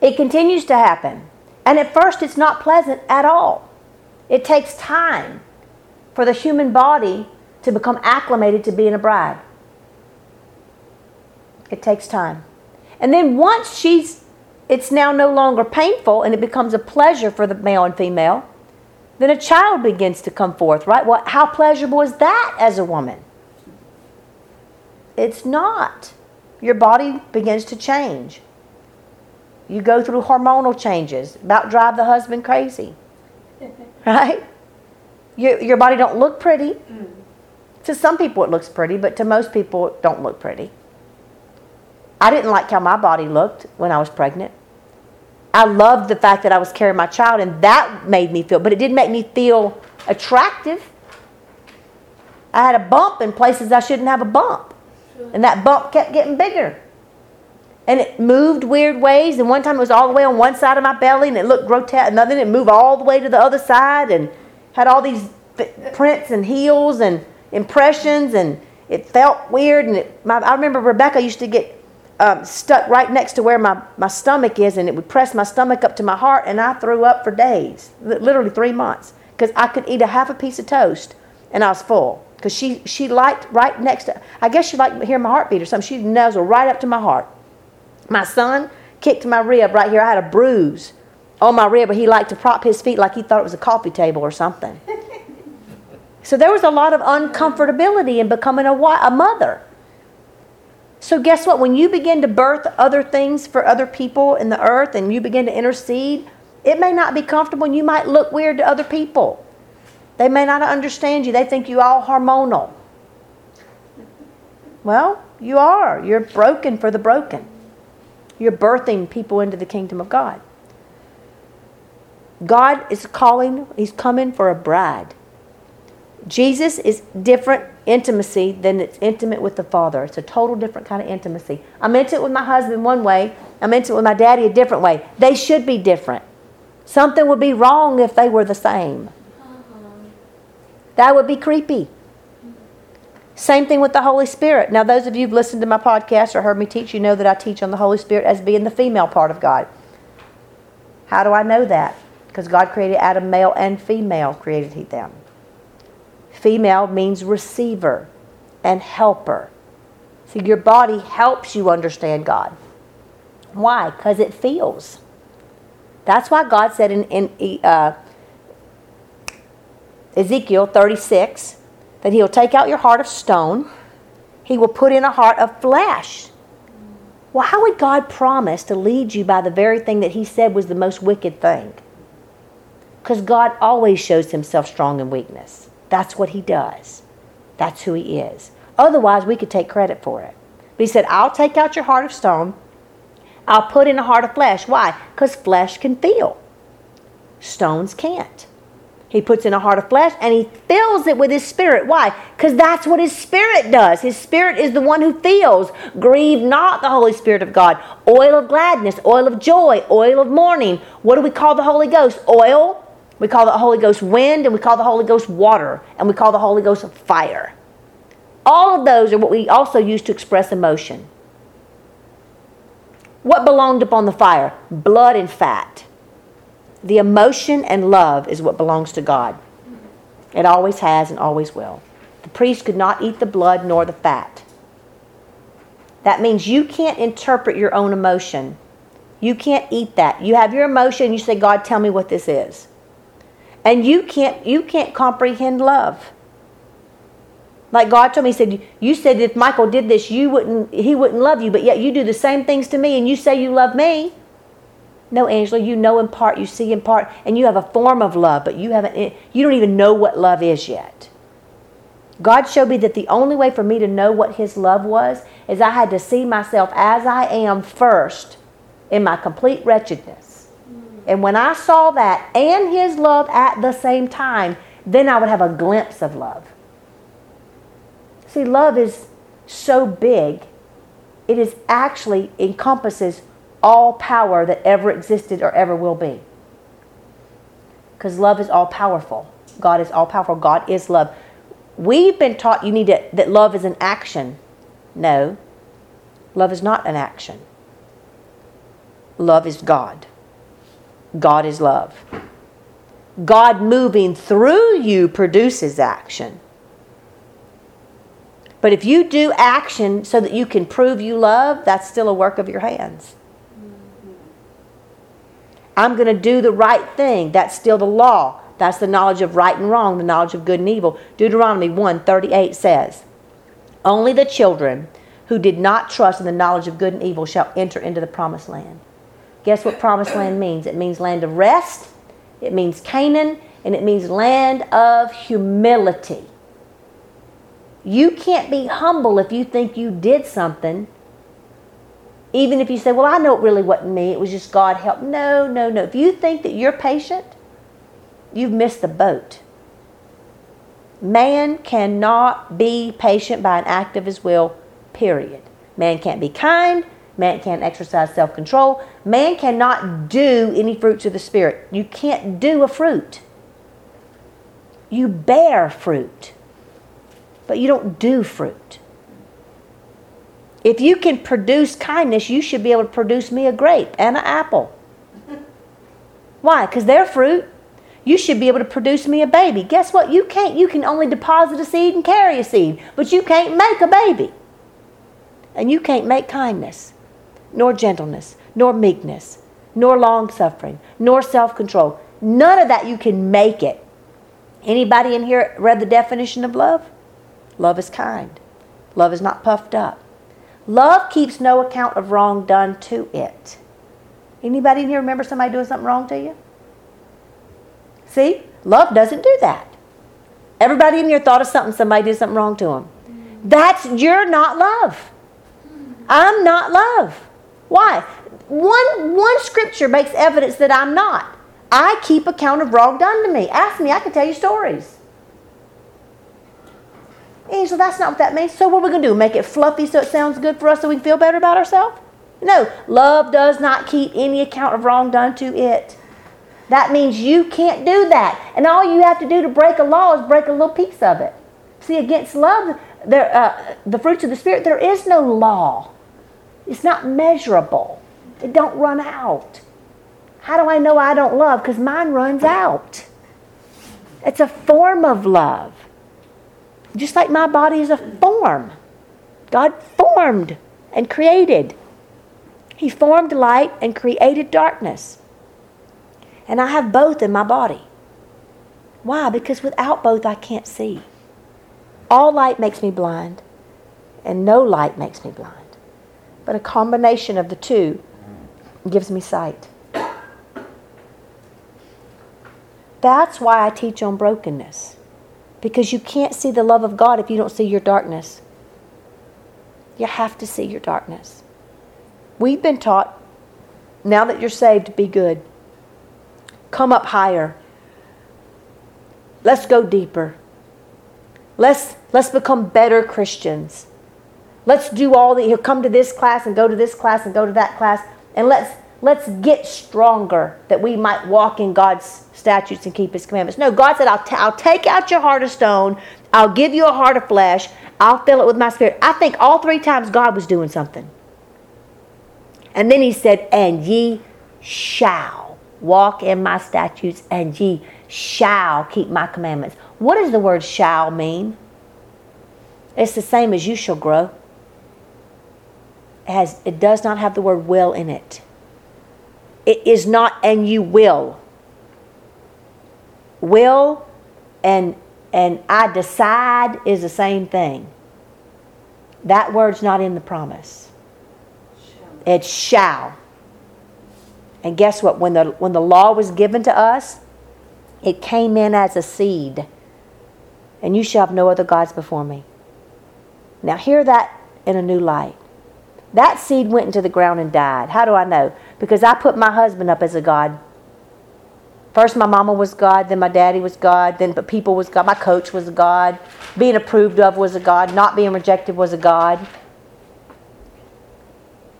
It continues to happen. And at first it's not pleasant at all. It takes time for the human body to become acclimated to being a bride. It takes time. And then once it's now no longer painful and it becomes a pleasure for the male and female, then a child begins to come forth, right? Well, how pleasurable is that as a woman? It's not. Your body begins to change. You go through hormonal changes. About drive the husband crazy. Right? Your body don't look pretty. To some people it looks pretty, but to most people it don't look pretty. I didn't like how my body looked when I was pregnant. I loved the fact that I was carrying my child, and that made me feel, but it didn't make me feel attractive. I had a bump in places I shouldn't have a bump. And that bump kept getting bigger. And it moved weird ways, and one time it was all the way on one side of my belly, and it looked grotesque, and then it moved all the way to the other side, and had all these prints and heels and impressions, and it felt weird. And I remember Rebecca used to get stuck right next to where my stomach is, and it would press my stomach up to my heart, and I threw up for days, literally 3 months, because I could eat a half a piece of toast and I was full, because she liked right next to, I guess she liked hearing my heartbeat or something. She'd nuzzle right up to my heart. My son kicked my rib right here. I had a bruise on my rib, but he liked to prop his feet like he thought it was a coffee table or something. So there was a lot of uncomfortability in becoming a mother. So guess what? When you begin to birth other things for other people in the earth and you begin to intercede, it may not be comfortable and you might look weird to other people. They may not understand you. They think you're all hormonal. Well, you are. You're broken for the broken. You're birthing people into the kingdom of God. God is calling. He's coming for a bride. Jesus is different intimacy than it's intimate with the Father. It's a total different kind of intimacy. I'm intimate with my husband one way. I'm intimate with my daddy a different way. They should be different. Something would be wrong if they were the same. That would be creepy. Same thing with the Holy Spirit. Now, those of you who've listened to my podcast or heard me teach, you know that I teach on the Holy Spirit as being the female part of God. How do I know that? Because God created Adam male and female, created He them. Female means receiver and helper. So your body helps you understand God. Why? Because it feels. That's why God said in Ezekiel 36 that he'll take out your heart of stone. He will put in a heart of flesh. Well, how would God promise to lead you by the very thing that he said was the most wicked thing? Because God always shows himself strong in weakness. That's what he does. That's who he is. Otherwise, we could take credit for it. But he said, I'll take out your heart of stone. I'll put in a heart of flesh. Why? Because flesh can feel. Stones can't. He puts in a heart of flesh and he fills it with his spirit. Why? Because that's what his spirit does. His spirit is the one who feels. Grieve not the Holy Spirit of God. Oil of gladness, oil of joy, oil of mourning. What do we call the Holy Ghost? Oil. We call the Holy Ghost wind, and we call the Holy Ghost water, and we call the Holy Ghost fire. All of those are what we also use to express emotion. What belonged upon the fire? Blood and fat. The emotion and love is what belongs to God. It always has and always will. The priest could not eat the blood nor the fat. That means you can't interpret your own emotion. You can't eat that. You have your emotion, you say, God, tell me what this is. And you can't comprehend love. Like God told me, he said, you said if Michael did this, he wouldn't love you, but yet you do the same things to me and you say you love me. No, Angela, you know in part, you see in part, and you have a form of love, but you don't even know what love is yet. God showed me that the only way for me to know what his love was is I had to see myself as I am first in my complete wretchedness. And when I saw that and his love at the same time, then I would have a glimpse of love. See, love is so big, it is actually encompasses all power that ever existed or ever will be. Because love is all powerful. God is all powerful. God is love. We've been taught that love is an action. No, love is not an action. Love is God. God is love. God moving through you produces action. But if you do action so that you can prove you love, that's still a work of your hands. I'm going to do the right thing. That's still the law. That's the knowledge of right and wrong, the knowledge of good and evil. Deuteronomy 1:38 says, only the children who did not trust in the knowledge of good and evil shall enter into the promised land. Guess what promised land means? It means land of rest. It means Canaan. And it means land of humility. You can't be humble if you think you did something. Even if you say, well, I know it really wasn't me. It was just God help. No, no, no. If you think that you're patient, you've missed the boat. Man cannot be patient by an act of his will, period. Man can't be kind. Man can't exercise self-control. Man cannot do any fruits of the Spirit. You can't do a fruit. You bear fruit, but you don't do fruit. If you can produce kindness, you should be able to produce me a grape and an apple. Why? Because they're fruit. You should be able to produce me a baby. Guess what? You can't. You can only deposit a seed and carry a seed, but you can't make a baby. And you can't make kindness, nor gentleness, nor meekness, nor long-suffering, nor self-control. None of that you can make it. Anybody in here read the definition of love? Love is kind. Love is not puffed up. Love keeps no account of wrong done to it. Anybody in here remember somebody doing something wrong to you? See? Love doesn't do that. Everybody in here thought of something, somebody did something wrong to them. You're not love. I'm not love. Why? One scripture makes evidence that I'm not. I keep account of wrong done to me. Ask me, I can tell you stories. Angela, that's not what that means. So what are we going to do? Make it fluffy so it sounds good for us so we can feel better about ourselves? No. Love does not keep any account of wrong done to it. That means you can't do that. And all you have to do to break a law is break a little piece of it. See, against love, the fruits of the Spirit, there is no law. It's not measurable. It don't run out. How do I know I don't love? Because mine runs out. It's a form of love. Just like my body is a form. God formed and created. He formed light and created darkness. And I have both in my body. Why? Because without both I can't see. All light makes me blind, and no light makes me blind. But a combination of the two gives me sight. That's why I teach on brokenness. Because you can't see the love of God if you don't see your darkness. You have to see your darkness. We've been taught, now that you're saved, be good. Come up higher. Let's go deeper. Let's become better Christians. Let's do all that. He'll come to this class and go to this class and go to that class. And let's get stronger that we might walk in God's statutes and keep His commandments. No, God said, I'll take out your heart of stone. I'll give you a heart of flesh. I'll fill it with my Spirit. I think all three times God was doing something. And then He said, and ye shall walk in my statutes, and ye shall keep my commandments. What does the word shall mean? It's the same as you shall grow. It does not have the word will in it. It is not, and you will. Will and I decide is the same thing. That word's not in the promise. Shall. It shall. And guess what? When the law was given to us, it came in as a seed. And you shall have no other gods before me. Now hear that in a new light. That seed went into the ground and died. How do I know? Because I put my husband up as a god. First my mama was God, then my daddy was God, then people was God, my coach was a god, being approved of was a god, not being rejected was a god.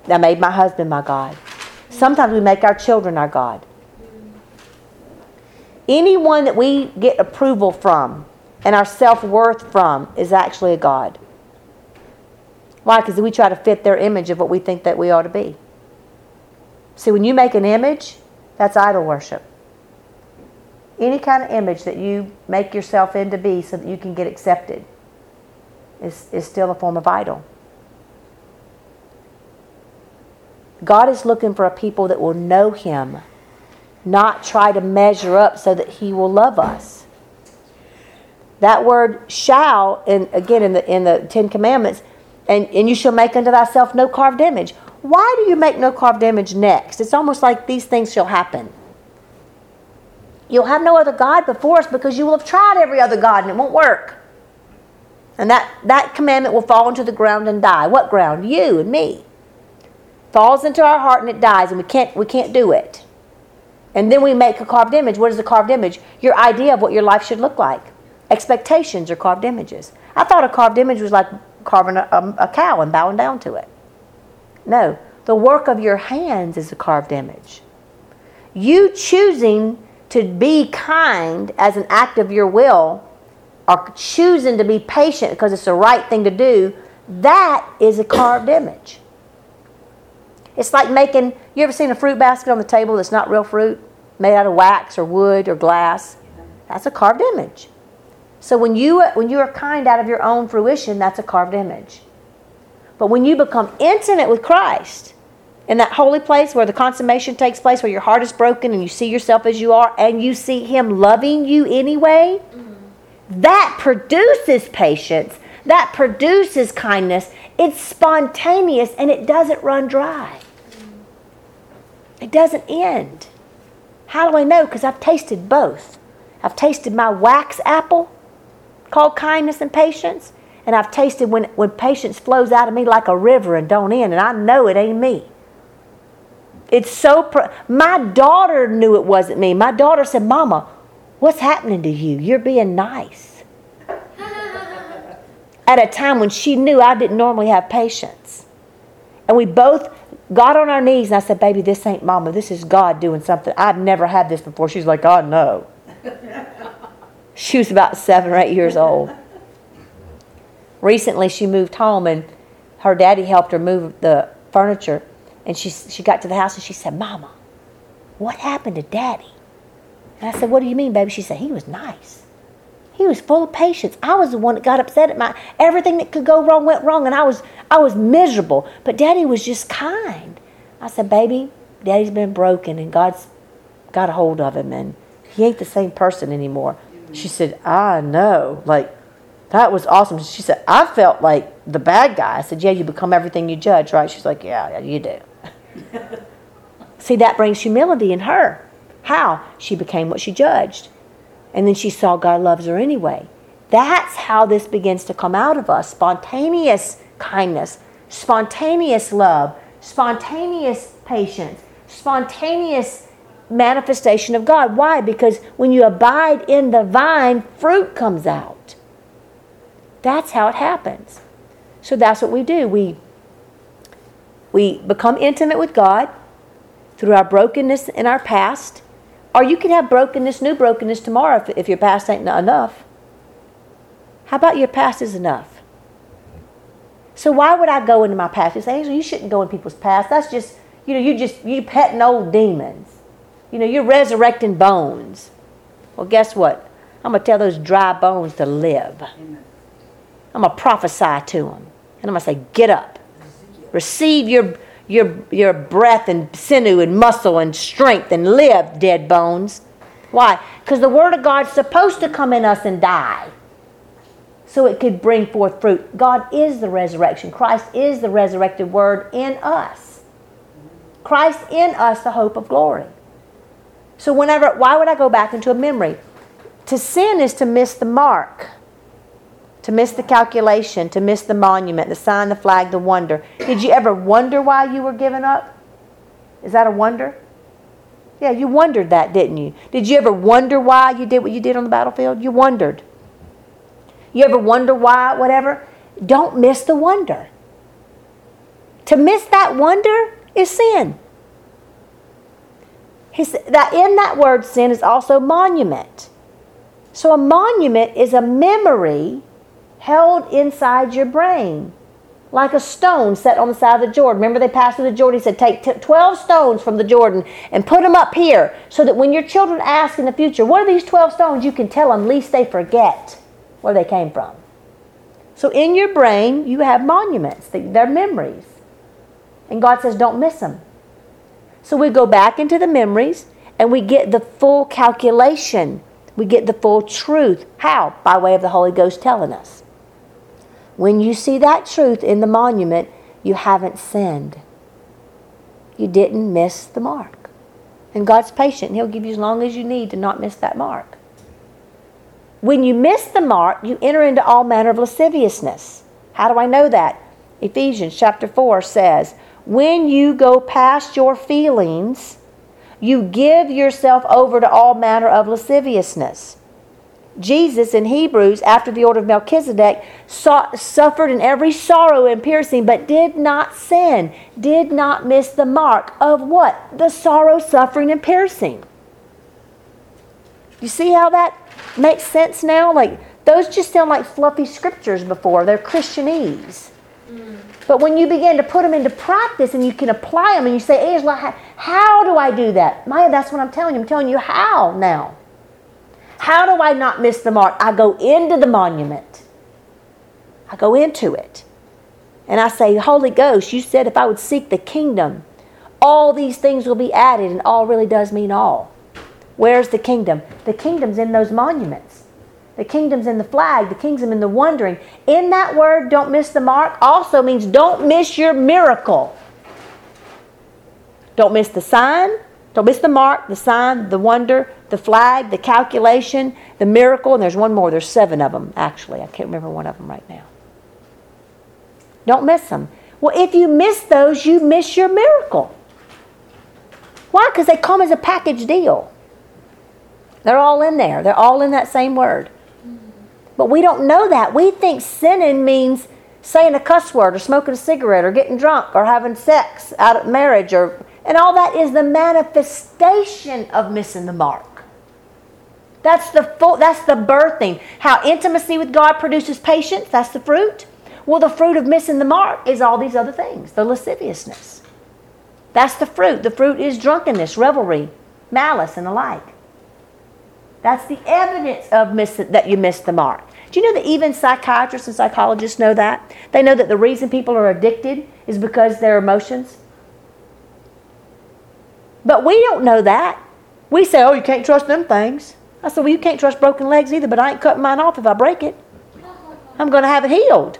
I made my husband my God. Sometimes we make our children our God. Anyone that we get approval from and our self-worth from is actually a god. Why? Because we try to fit their image of what we think that we ought to be. See, when you make an image, that's idol worship. Any kind of image that you make yourself into be so that you can get accepted is still a form of idol. God is looking for a people that will know Him, not try to measure up so that He will love us. That word shall, and again in the Ten Commandments, And you shall make unto thyself no carved image. Why do you make no carved image next? It's almost like these things shall happen. You'll have no other God before us because you will have tried every other God and it won't work. And that commandment will fall into the ground and die. What ground? You and me. Falls into our heart and it dies and we can't do it. And then we make a carved image. What is a carved image? Your idea of what your life should look like. Expectations are carved images. I thought a carved image was like carving a cow and bowing down to it. No, the work of your hands is a carved image. You choosing to be kind as an act of your will, or choosing to be patient because it's the right thing to do, that is a carved image. It's like making, you ever seen a fruit basket on the table that's not real fruit, made out of wax or wood or glass? That's a carved image. So when you are kind out of your own fruition, that's a carved image. But when you become intimate with Christ, in that holy place where the consummation takes place, where your heart is broken and you see yourself as you are, and you see Him loving you anyway, that produces patience, that produces kindness. It's spontaneous and it doesn't run dry. It doesn't end. How do I know? Because I've tasted both. I've tasted my wax apple, called kindness and patience, and I've tasted when patience flows out of me like a river and don't end, and I know it ain't me. It's so my daughter knew it wasn't me. My daughter said, "Mama, what's happening to you? You're being nice." At a time when she knew I didn't normally have patience. And we both got on our knees, and I said, "Baby, this ain't Mama. This is God doing something. I've never had this before." She's like, "Oh, no." She was about 7 or 8 years old. Recently, she moved home, and her daddy helped her move the furniture. And she got to the house, and she said, "Mama, what happened to Daddy?" And I said, "What do you mean, baby?" She said, "He was nice. He He was full of patience. I was the one that got upset at my everything that could go wrong went wrong, and I was miserable. But Daddy was just kind. I said, baby, Daddy's been broken, and God's got a hold of him, and he ain't the same person anymore. She said, I know. Like, that was awesome. She said, I felt like the bad guy. I said, yeah, you become everything you judge, right? She's like, yeah, you do. See, that brings humility in her. How? She became what she judged. And then she saw God loves her anyway. That's how this begins to come out of us. Spontaneous kindness, spontaneous love, spontaneous patience, spontaneous manifestation of God. Why? Because when you abide in the vine, fruit comes out. That's how it happens. So that's what we do. We become intimate with God through our brokenness in our past. Or you can have brokenness, new brokenness tomorrow if your past ain't enough. How about your past is enough? So why would I go into my past? You say, Angel, you shouldn't go in people's past. That's just, you're petting old demons. You're resurrecting bones. Well, guess what? I'm going to tell those dry bones to live. Amen. I'm going to prophesy to them. And I'm going to say, get up. Receive your breath and sinew and muscle and strength and live, dead bones. Why? Because the Word of God's supposed to come in us and die, so it could bring forth fruit. God is the resurrection. Christ is the resurrected Word in us. Christ in us, the hope of glory. So why would I go back into a memory? To sin is to miss the mark, to miss the calculation, to miss the monument, the sign, the flag, the wonder. Did you ever wonder why you were given up? Is that a wonder? Yeah, you wondered that, didn't you? Did you ever wonder why you did what you did on the battlefield? You wondered. You ever wonder why, whatever? Don't miss the wonder. To miss that wonder is sin. In that word, sin is also monument. So a monument is a memory held inside your brain, like a stone set on the side of the Jordan. Remember, they passed through the Jordan. He said, take 12 stones from the Jordan and put them up here so that when your children ask in the future, what are these 12 stones? You can tell them, lest they forget where they came from. So in your brain, you have monuments. They're memories. And God says, don't miss them. So we go back into the memories and we get the full calculation. We get the full truth. How? By way of the Holy Ghost telling us. When you see that truth in the monument, you haven't sinned. You didn't miss the mark. And God's patient. He'll give you as long as you need to not miss that mark. When you miss the mark, you enter into all manner of lasciviousness. How do I know that? Ephesians chapter 4 says, when you go past your feelings, you give yourself over to all manner of lasciviousness. Jesus in Hebrews, after the order of Melchizedek, suffered in every sorrow and piercing, but did not sin, did not miss the mark of what? The sorrow, suffering, and piercing. You see how that makes sense now? Like, those just sound like fluffy scriptures before. They're Christianese. Mm. But when you begin to put them into practice and you can apply them and you say, Angela, how do I do that? Maya, that's what I'm telling you. I'm telling you how now. How do I not miss the mark? I go into the monument. I go into it. And I say, Holy Ghost, you said if I would seek the kingdom, all these things will be added, and all really does mean all. Where's the kingdom? The kingdom's in those monuments. The kingdom's in the flag, the kingdom in the wondering. In that word, don't miss the mark, also means don't miss your miracle. Don't miss the sign, don't miss the mark, the sign, the wonder, the flag, the calculation, the miracle, and there's one more. There's 7 of them, actually. I can't remember one of them right now. Don't miss them. Well, if you miss those, you miss your miracle. Why? Because they come as a package deal. They're all in there. They're all in that same word. But we don't know that. We think sinning means saying a cuss word or smoking a cigarette or getting drunk or having sex out of marriage, and all that is the manifestation of missing the mark. That's the birthing. How intimacy with God produces patience, that's the fruit. Well, the fruit of missing the mark is all these other things, the lasciviousness. That's the fruit. The fruit is drunkenness, revelry, malice, and the like. That's the evidence of that you missed the mark. Do you know that even psychiatrists and psychologists know that? They know that the reason people are addicted is because their emotions. But we don't know that. We say, oh, you can't trust them things. I said, well, you can't trust broken legs either, but I ain't cutting mine off if I break it. I'm going to have it healed.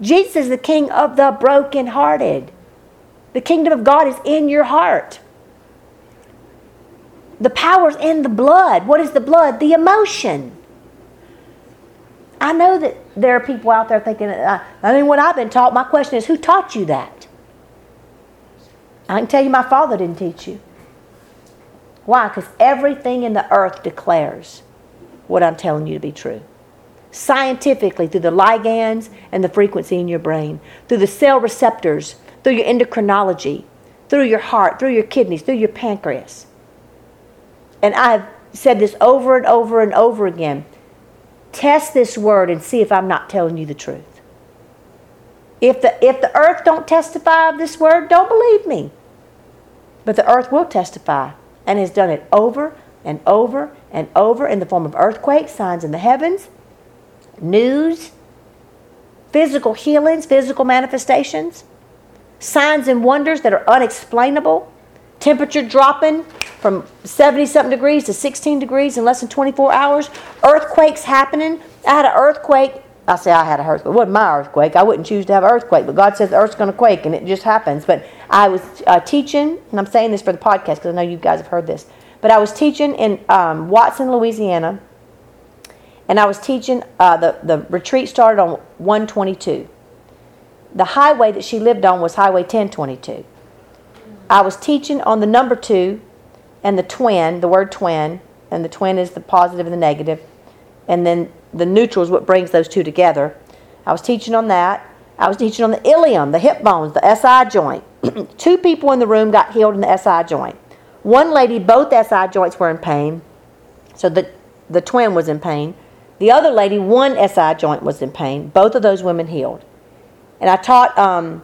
Jesus is the king of the brokenhearted. The kingdom of God is in your heart. The power's in the blood. What is the blood? The emotion. I know that there are people out there thinking, I mean, what I've been taught, my question is, who taught you that? I can tell you my father didn't teach you. Why? Because everything in the earth declares what I'm telling you to be true. Scientifically, through the ligands and the frequency in your brain, through the cell receptors, through your endocrinology, through your heart, through your kidneys, through your pancreas. And I've said this over and over and over again. Test this word and see if I'm not telling you the truth. If the earth don't testify of this word, don't believe me. But the earth will testify and has done it over and over and over in the form of earthquakes, signs in the heavens, news, physical healings, physical manifestations, signs and wonders that are unexplainable, temperature dropping from 70-something degrees to 16 degrees in less than 24 hours, earthquakes happening. I had an earthquake. I say I had an earthquake. It wasn't my earthquake. I wouldn't choose to have an earthquake, but God says the earth's going to quake, and it just happens. But I was teaching, and I'm saying this for the podcast because I know you guys have heard this, but I was teaching in Watson, Louisiana, and I was teaching, the retreat started on 122. The highway that she lived on was Highway 1022. I was teaching on the number 2 and the twin, the word twin, and the twin is the positive and the negative, and then the neutral is what brings those two together. I was teaching on that. I was teaching on the ilium, the hip bones, the SI joint. 2 people in the room got healed in the SI joint. One lady, both SI joints were in pain, so the twin was in pain. The other lady, one SI joint was in pain. Both of those women healed. And I taught on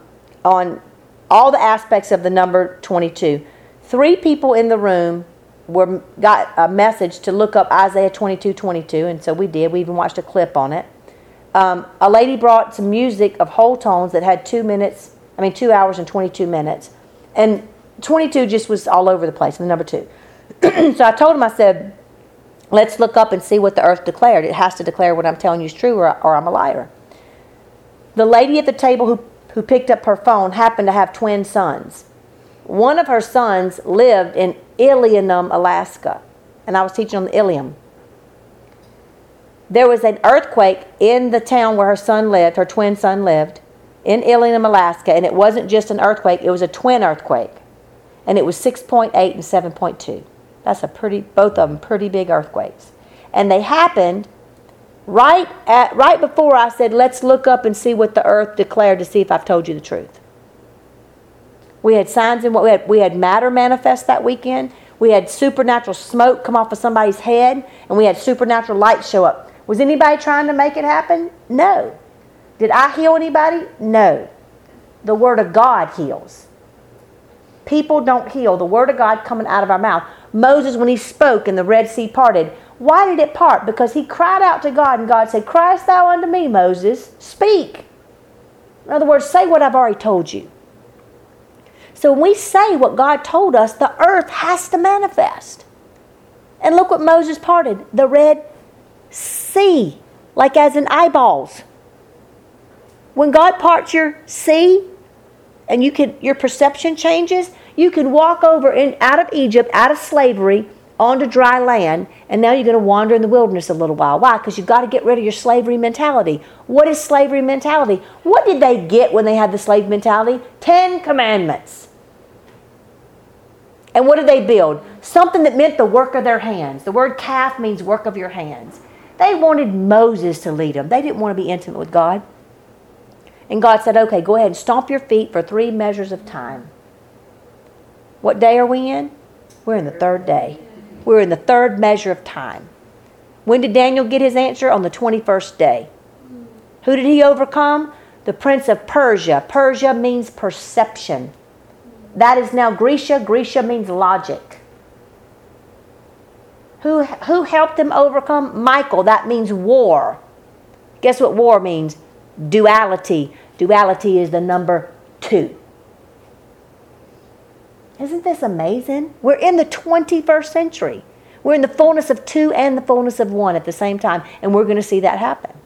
all the aspects of the number 22. 3 people in the room got a message to look up Isaiah 22:22, and so we did. We even watched a clip on it. A lady brought some music of whole tones that had 2 hours and 22 minutes. And 22 just was all over the place, the number 2. So I told him, I said, let's look up and see what the earth declared. It has to declare what I'm telling you is true, or I'm a liar. The lady at the table who picked up her phone happened to have twin sons. One of her sons lived in Iliamna, Alaska, and I was teaching on the ilium. There was an earthquake in the town where her son lived, her twin son lived, in Iliamna, Alaska, and it wasn't just an earthquake, it was a twin earthquake, and it was 6.8 and 7.2. That's both of them pretty big earthquakes. And they happened right before I said, let's look up and see what the earth declared to see if I've told you the truth. We had signs and we had matter manifest that weekend. We had supernatural smoke come off of somebody's head, and we had supernatural light show up. Was anybody trying to make it happen? No. Did I heal anybody? No. The Word of God heals. People don't heal. The Word of God coming out of our mouth. Moses, when he spoke and the Red Sea parted, why did it part? Because he cried out to God, and God said, "Criest thou unto me, Moses? Speak." In other words, say what I've already told you. So when we say what God told us, the earth has to manifest. And look what Moses parted, the Red Sea, like as in eyeballs. When God parts your sea, and your perception changes, you can walk over out of Egypt, out of slavery, onto dry land, and now you're going to wander in the wilderness a little while. Why? Because you've got to get rid of your slavery mentality. What is slavery mentality? What did they get when they had the slave mentality? 10 commandments. And what did they build? Something that meant the work of their hands. The word calf means work of your hands. They wanted Moses to lead them. They didn't want to be intimate with God. And God said, okay, go ahead and stomp your feet for 3 measures of time. What day are we in? We're in the 3rd day. We're in the 3rd measure of time. When did Daniel get his answer? On the 21st day. Who did he overcome? The prince of Persia. Persia means perception. That is now Grisha. Grisha means logic. Who helped them overcome? Michael. That means war. Guess what war means? Duality. Duality is the number 2. Isn't this amazing? We're in the 21st century. We're in the fullness of 2 and the fullness of 1 at the same time. And we're going to see that happen.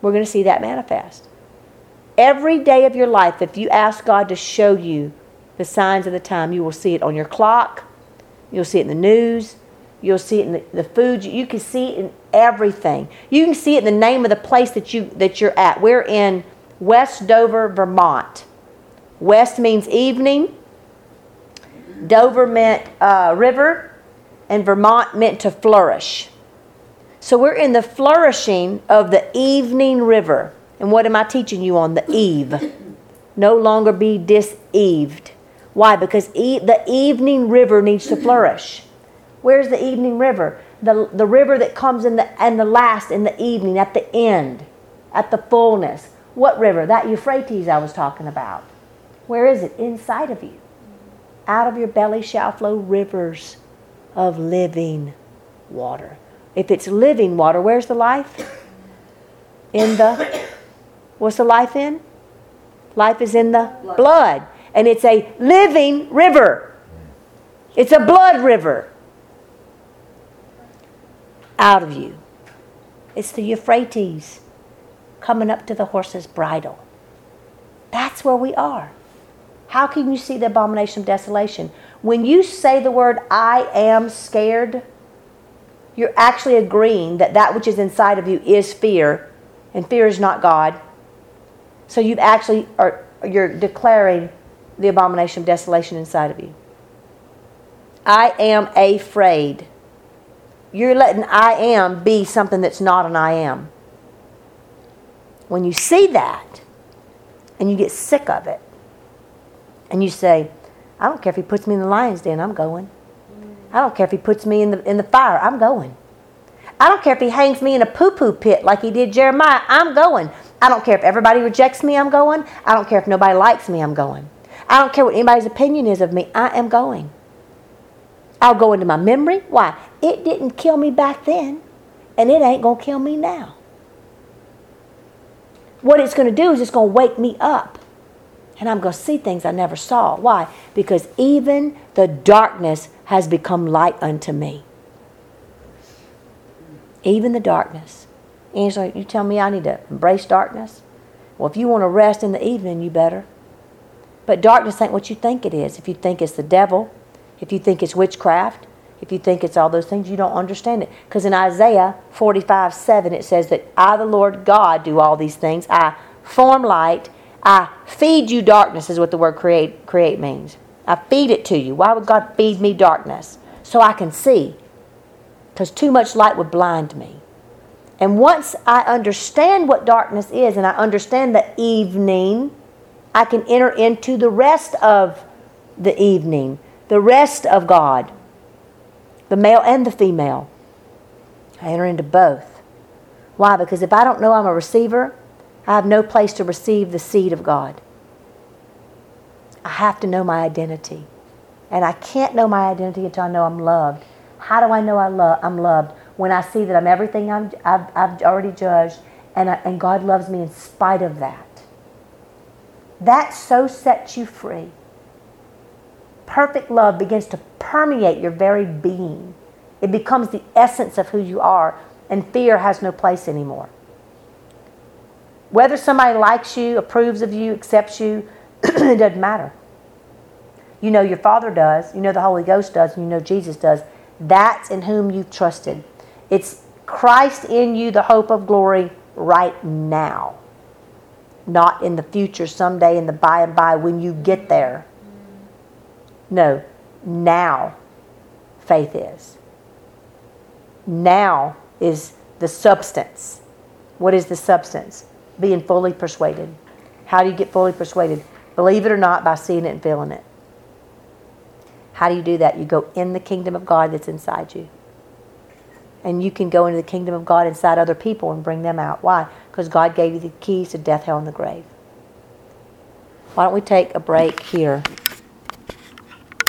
We're going to see that manifest. Every day of your life, if you ask God to show you the signs of the time, you will see it on your clock. You'll see it in the news. You'll see it in the food. You can see it in everything. You can see it in the name of the place that you're at. We're in West Dover, Vermont. West means evening. Dover meant river. And Vermont meant to flourish. So we're in the flourishing of the evening river. And what am I teaching you on? The eve. No longer be dis-eaved. Why? Because the evening river needs to flourish. Where's the evening river? The river that comes in the evening, at the end, at the fullness. What river? That Euphrates I was talking about. Where is it? Inside of you. Out of your belly shall flow rivers of living water. If it's living water, where's the life? What's the life in? Life is in the blood. And it's a living river. It's a blood river. Out of you. It's the Euphrates coming up to the horse's bridle. That's where we are. How can you see the abomination of desolation? When you say the word, I am scared, you're actually agreeing that that which is inside of you is fear, and fear is not God. So you're declaring the abomination of desolation inside of you. I am afraid. You're letting I am be something that's not an I am. When you see that and you get sick of it and you say, I don't care if he puts me in the lion's den, I'm going. I don't care if he puts me in the fire, I'm going. I don't care if he hangs me in a poo-poo pit like he did Jeremiah, I'm going. I don't care if everybody rejects me, I'm going. I don't care if nobody likes me, I'm going. I don't care what anybody's opinion is of me, I am going. I'll go into my memory. Why? It didn't kill me back then, and it ain't going to kill me now. What it's going to do is it's going to wake me up, and I'm going to see things I never saw. Why? Because even the darkness has become light unto me. Even the darkness. Angela, you tell me I need to embrace darkness? Well, if you want to rest in the evening, you better. But darkness ain't what you think it is. If you think it's the devil, if you think it's witchcraft, if you think it's all those things, you don't understand it. Because in Isaiah 45:7, it says that I, the Lord God, do all these things. I form light. I feed you darkness, is what the word create means. I feed it to you. Why would God feed me darkness? So I can see. Because too much light would blind me. And once I understand what darkness is, and I understand the evening, I can enter into the rest of the evening. The rest of God, the male and the female. I enter into both. Why? Because if I don't know I'm a receiver, I have no place to receive the seed of God. I have to know my identity. And I can't know my identity until I know I'm loved. How do I know I'm loved? When I see that I'm everything I've already judged, and God loves me in spite of that. That so sets you free. Perfect love begins to permeate your very being. It becomes the essence of who you are, and fear has no place anymore. Whether somebody likes you, approves of you, accepts you, it doesn't matter. You know your Father does, you know the Holy Ghost does, and you know Jesus does. That's in whom you've trusted. It's Christ in you, the hope of glory, right now. Not in the future, someday, in the by and by, when you get there. No, now faith is. Now is the substance. What is the substance? Being fully persuaded. How do you get fully persuaded? Believe it or not, by seeing it and feeling it. How do you do that? You go in the kingdom of God that's inside you. And you can go into the kingdom of God inside other people and bring them out. Why? Because God gave you the keys to death, hell, and the grave. Why don't we take a break here?